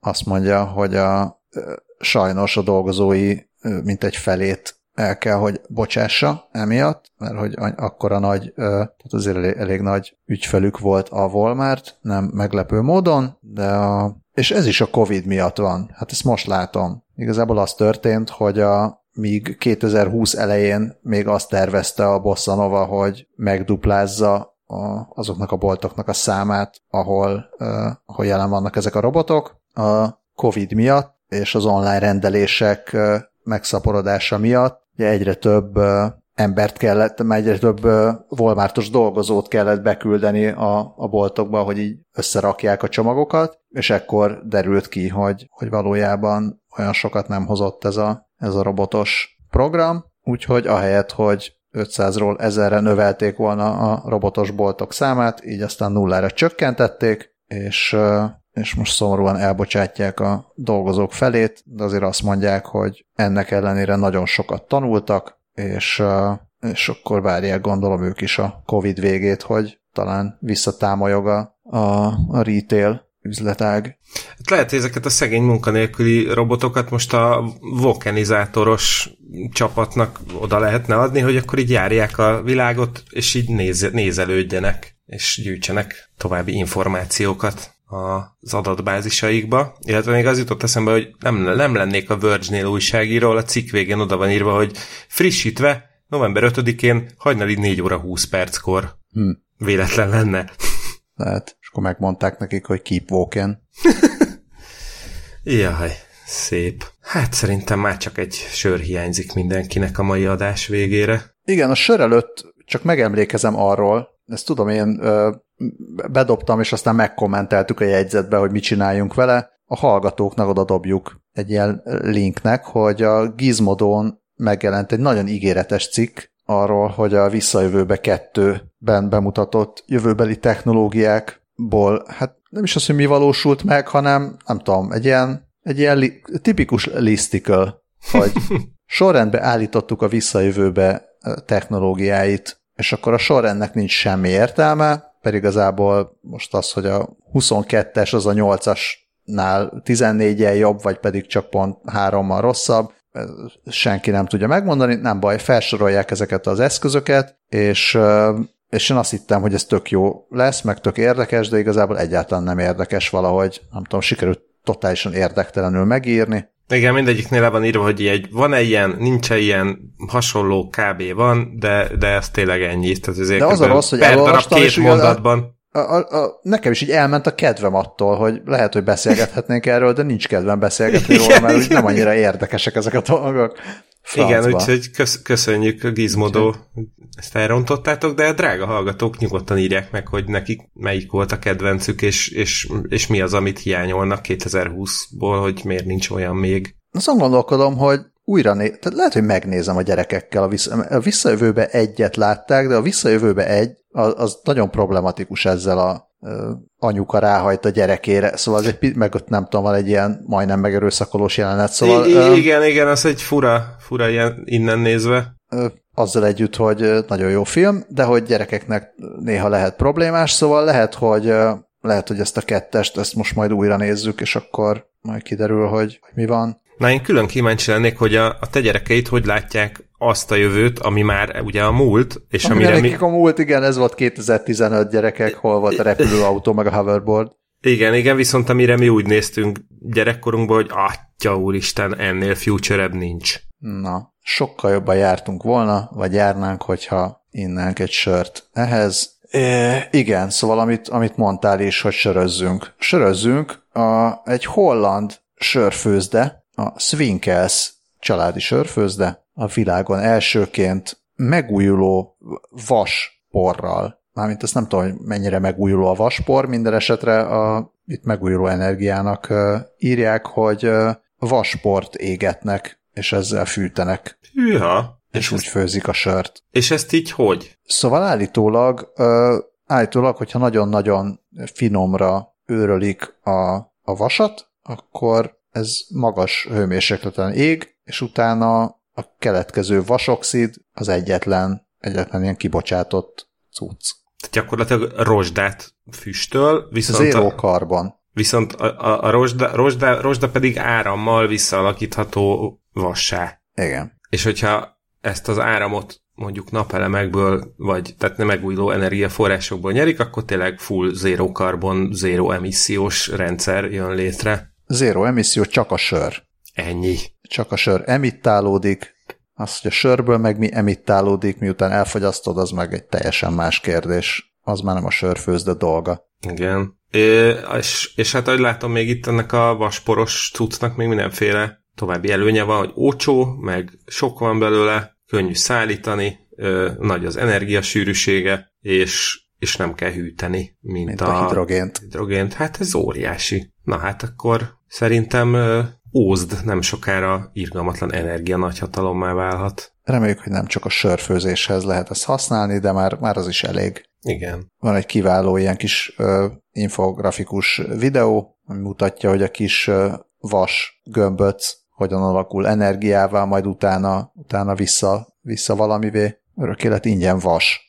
Azt mondja, hogy a sajnos a dolgozói mintegy felét el kell, hogy bocsássa emiatt, mert hogy akkora nagy, tehát azért elég, elég nagy ügyfelük volt a Walmart, nem meglepő módon, de a, és ez is a Covid miatt van. Hát ezt most látom. Igazából az történt, hogy a, míg kétezer-húsz elején még azt tervezte a Bossa Nova, hogy megduplázza a, azoknak a boltoknak a számát, ahol, ahol jelen vannak ezek a robotok, a Covid miatt és az online rendelések megszaporodása miatt ugye egyre több embert kellett, már egyre több Walmartos dolgozót kellett beküldeni a, a boltokba, hogy így összerakják a csomagokat, és ekkor derült ki, hogy, hogy valójában olyan sokat nem hozott ez a, ez a robotos program, úgyhogy ahelyett, hogy ötszázról ezerre növelték volna a robotos boltok számát, így aztán nullára csökkentették, és, és most szomorúan elbocsátják a dolgozók felét, de azért azt mondják, hogy ennek ellenére nagyon sokat tanultak, és, és akkor várják, gondolom, ők is a Covid végét, hogy talán visszatámolyog a, a, a retail üzletág. Lehet, hogy ezeket a szegény munkanélküli robotokat most a vulkanizátoros csapatnak oda lehetne adni, hogy akkor így járják a világot, és így néz, nézelődjenek, és gyűjtsenek további információkat az adatbázisaikba. Illetve még az jutott eszembe, hogy nem, nem lennék a Verge-nél újságíról, a cikk végén oda van írva, hogy frissítve november ötödikén hajnali négy óra húsz perckor hm. véletlen lenne. Lehet. És akkor megmondták nekik, hogy keep walking. Jaj, szép. Hát szerintem már csak egy sör hiányzik mindenkinek a mai adás végére. Igen, a sör előtt csak megemlékezem arról, ezt tudom, én ö, bedobtam, és aztán megkommenteltük a jegyzetbe, hogy mit csináljunk vele. A hallgatóknak oda dobjuk egy ilyen linknek, hogy a Gizmodon megjelent egy nagyon ígéretes cikk, arról, hogy a Visszajövőbe kettőben bemutatott jövőbeli technológiákból, hát nem is az, hogy mi valósult meg, hanem nem tudom, egy ilyen, egy ilyen li- tipikus listicle, hogy sorrendbe állítottuk a Visszajövőbe technológiáit, és akkor a sorrendnek nincs semmi értelme, pedig igazából most az, hogy a huszonkettes az a nyolcasnál tizennégyen jobb, vagy pedig csak pont hárommal rosszabb, senki nem tudja megmondani, nem baj, felsorolják ezeket az eszközöket, és, és én azt hittem, hogy ez tök jó lesz, meg tök érdekes, de igazából egyáltalán nem érdekes valahogy, nem tudom, sikerült totálisan érdektelenül megírni. Igen, mindegyiknél le van írva, hogy egy, van-e ilyen, nincs-e ilyen, hasonló kb. Van, de, de ez tényleg ennyi. Tehát de az a rossz, hogy elolvastam, két mondatban. A, a, a, nekem is így elment a kedvem attól, hogy lehet, hogy beszélgethetnénk erről, de nincs kedvem beszélgetni igen, róla, mert igen, nem annyira érdekesek ezek a dolgok. Francba. Igen, úgyhogy kösz, köszönjük a Gizmodó, ezt elrontottátok, de a drága hallgatók nyugodtan írják meg, hogy nekik melyik volt a kedvencük, és, és, és mi az, amit hiányolnak kétezer-húszból, hogy miért nincs olyan még. Azon gondolkodom, hogy újra né- tehát lehet, hogy megnézem a gyerekekkel. A, vissza- a Visszajövőbe egyet látták, de a Visszajövőbe egy, az, az nagyon problematikus ezzel a ö, anyuka ráhajt a gyerekére. Szóval az egy, meg ott nem tudom, van egy ilyen majdnem megerőszakolós jelenet. Szóval, I- ö, igen, igen, az egy fura, fura ilyen innen nézve. Ö, azzal együtt, hogy nagyon jó film, de hogy gyerekeknek néha lehet problémás, szóval lehet, hogy, lehet, hogy ezt a kettest, ezt most majd újra nézzük, és akkor majd kiderül, hogy, hogy mi van. Na, én külön kíváncsi lennék, hogy a, a te gyerekeid hogy látják azt a jövőt, ami már ugye a múlt, és ami amire mi... A múlt, igen, ez volt kétezer-tizenöt gyerekek, hol volt a repülőautó, meg a hoverboard. Igen, igen, viszont amire mi úgy néztünk gyerekkorunkban, hogy atya úristen, ennél future-ebb nincs. Na, sokkal jobban jártunk volna, vagy járnánk, hogyha innánk egy sört ehhez. É, igen, szóval amit, amit mondtál is, hogy sörözzünk. Sörözzünk a, egy holland sörfőzde, a Swinkels családi sörfőzde a világon elsőként megújuló vasporral. Mármint ezt nem tudom, hogy mennyire megújuló a vaspor, minden esetre a, itt megújuló energiának uh, írják, hogy uh, vasport égetnek, és ezzel fűtenek. Hűha! És, és úgy ezt... főzik a sört. És ezt így hogy? Szóval állítólag, uh, állítólag hogyha nagyon-nagyon finomra őrölik a, a vasat, akkor ez magas hőmérsékleten ég, és utána a keletkező vasoxid az egyetlen, egyetlen ilyen kibocsátott cucc. Tehát gyakorlatilag rozsdát füstöl, viszont zero karbon. Viszont a, a, a rozsda, rozsda, rozsda pedig árammal visszaalakítható vassá. Igen. És hogyha ezt az áramot mondjuk napelemekből, vagy tehát nem megújuló energiaforrásokból nyerik, akkor tényleg full zero karbon, zero emissziós rendszer jön létre. Zero emisszió, csak a sör. Ennyi. Csak a sör emittálódik, az, hogy a sörből meg mi emittálódik, miután elfogyasztod, az meg egy teljesen más kérdés. Az már nem a sörfőzde dolga. Igen. É, és, és hát ahogy látom, még itt ennek a vasporos cuccnak még mindenféle további előnye van, hogy olcsó, meg sok van belőle, könnyű szállítani, ö, nagy az energiasűrűsége, és, és nem kell hűteni, mint, mint a, a hidrogént. hidrogént. Hát ez óriási. Na hát akkor szerintem ö, Ózd nem sokára irgalmatlan energia nagyhatalommá válhat. Reméljük, hogy nem csak a sörfőzéshez lehet ezt használni, de már, már az is elég. Igen. Van egy kiváló ilyen kis ö, infografikus videó, ami mutatja, hogy a kis ö, vas gömböc hogyan alakul energiával, majd utána, utána vissza, vissza valamivé. Örök élet ingyen vas.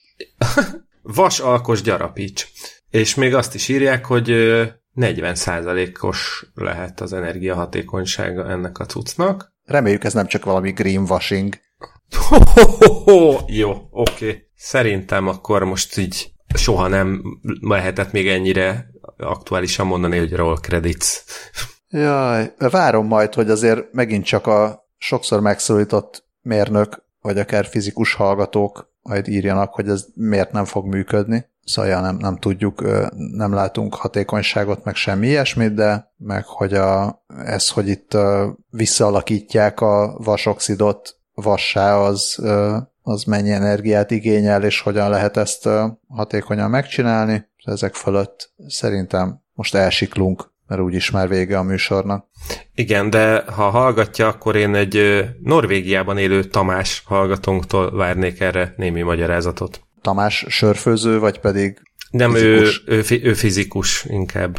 Vas, alkos, gyarapíts. És még azt is írják, hogy ö, negyven százalékos lehet az energiahatékonysága ennek a cuccnak. Reméljük, ez nem csak valami greenwashing. Ho-ho-ho-ho! Jó, oké. Okay. Szerintem akkor most így soha nem lehetett még ennyire aktuálisan mondani, hogy roll credits. Jaj, várom majd, hogy azért megint csak a sokszor megszólított mérnök, vagy akár fizikus hallgatók majd írjanak, hogy ez miért nem fog működni. Szóval ja, nem, nem tudjuk, nem látunk hatékonyságot, meg semmi ilyesmit, de meg hogy a, ez, hogy itt visszaalakítják a vasoxidot vassá, az, az mennyi energiát igényel, és hogyan lehet ezt hatékonyan megcsinálni. Ezek fölött szerintem most elsiklunk, mert úgyis már vége a műsornak. Igen, de ha hallgatja, akkor én egy Norvégiában élő Tamás hallgatónktól várnék erre némi magyarázatot. Tamás sörfőző, vagy pedig nem, fizikus? Nem, ő, ő, ő fizikus inkább.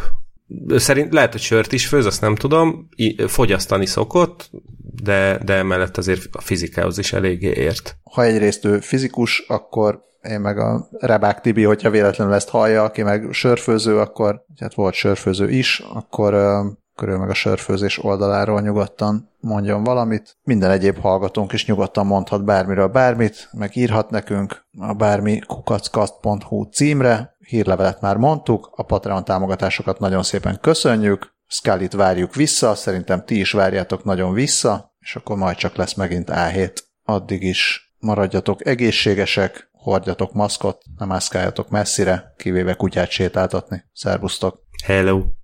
Szerint lehet, hogy sört is főz, azt nem tudom, fogyasztani szokott, de, de emellett azért a fizikához is eléggé ért. Ha egyrészt ő fizikus, akkor én meg a Rebák Tibi, hogyha véletlenül ezt hallja, aki meg sörfőző, akkor hát volt sörfőző is, akkor körül meg a sörfőzés oldaláról nyugodtan mondjon valamit. Minden egyéb hallgatónk is nyugodtan mondhat bármiről bármit, meg írhat nekünk a bármi kukackast pont hu címre. Hírlevelet már mondtuk, a Patreon támogatásokat nagyon szépen köszönjük, Scullyt várjuk vissza, szerintem ti is várjátok nagyon vissza, és akkor majd csak lesz megint á hét. Addig is maradjatok egészségesek, hordjatok maszkot, nem mászkáljatok messzire, kivéve kutyát sétáltatni. Szervusztok! Hello!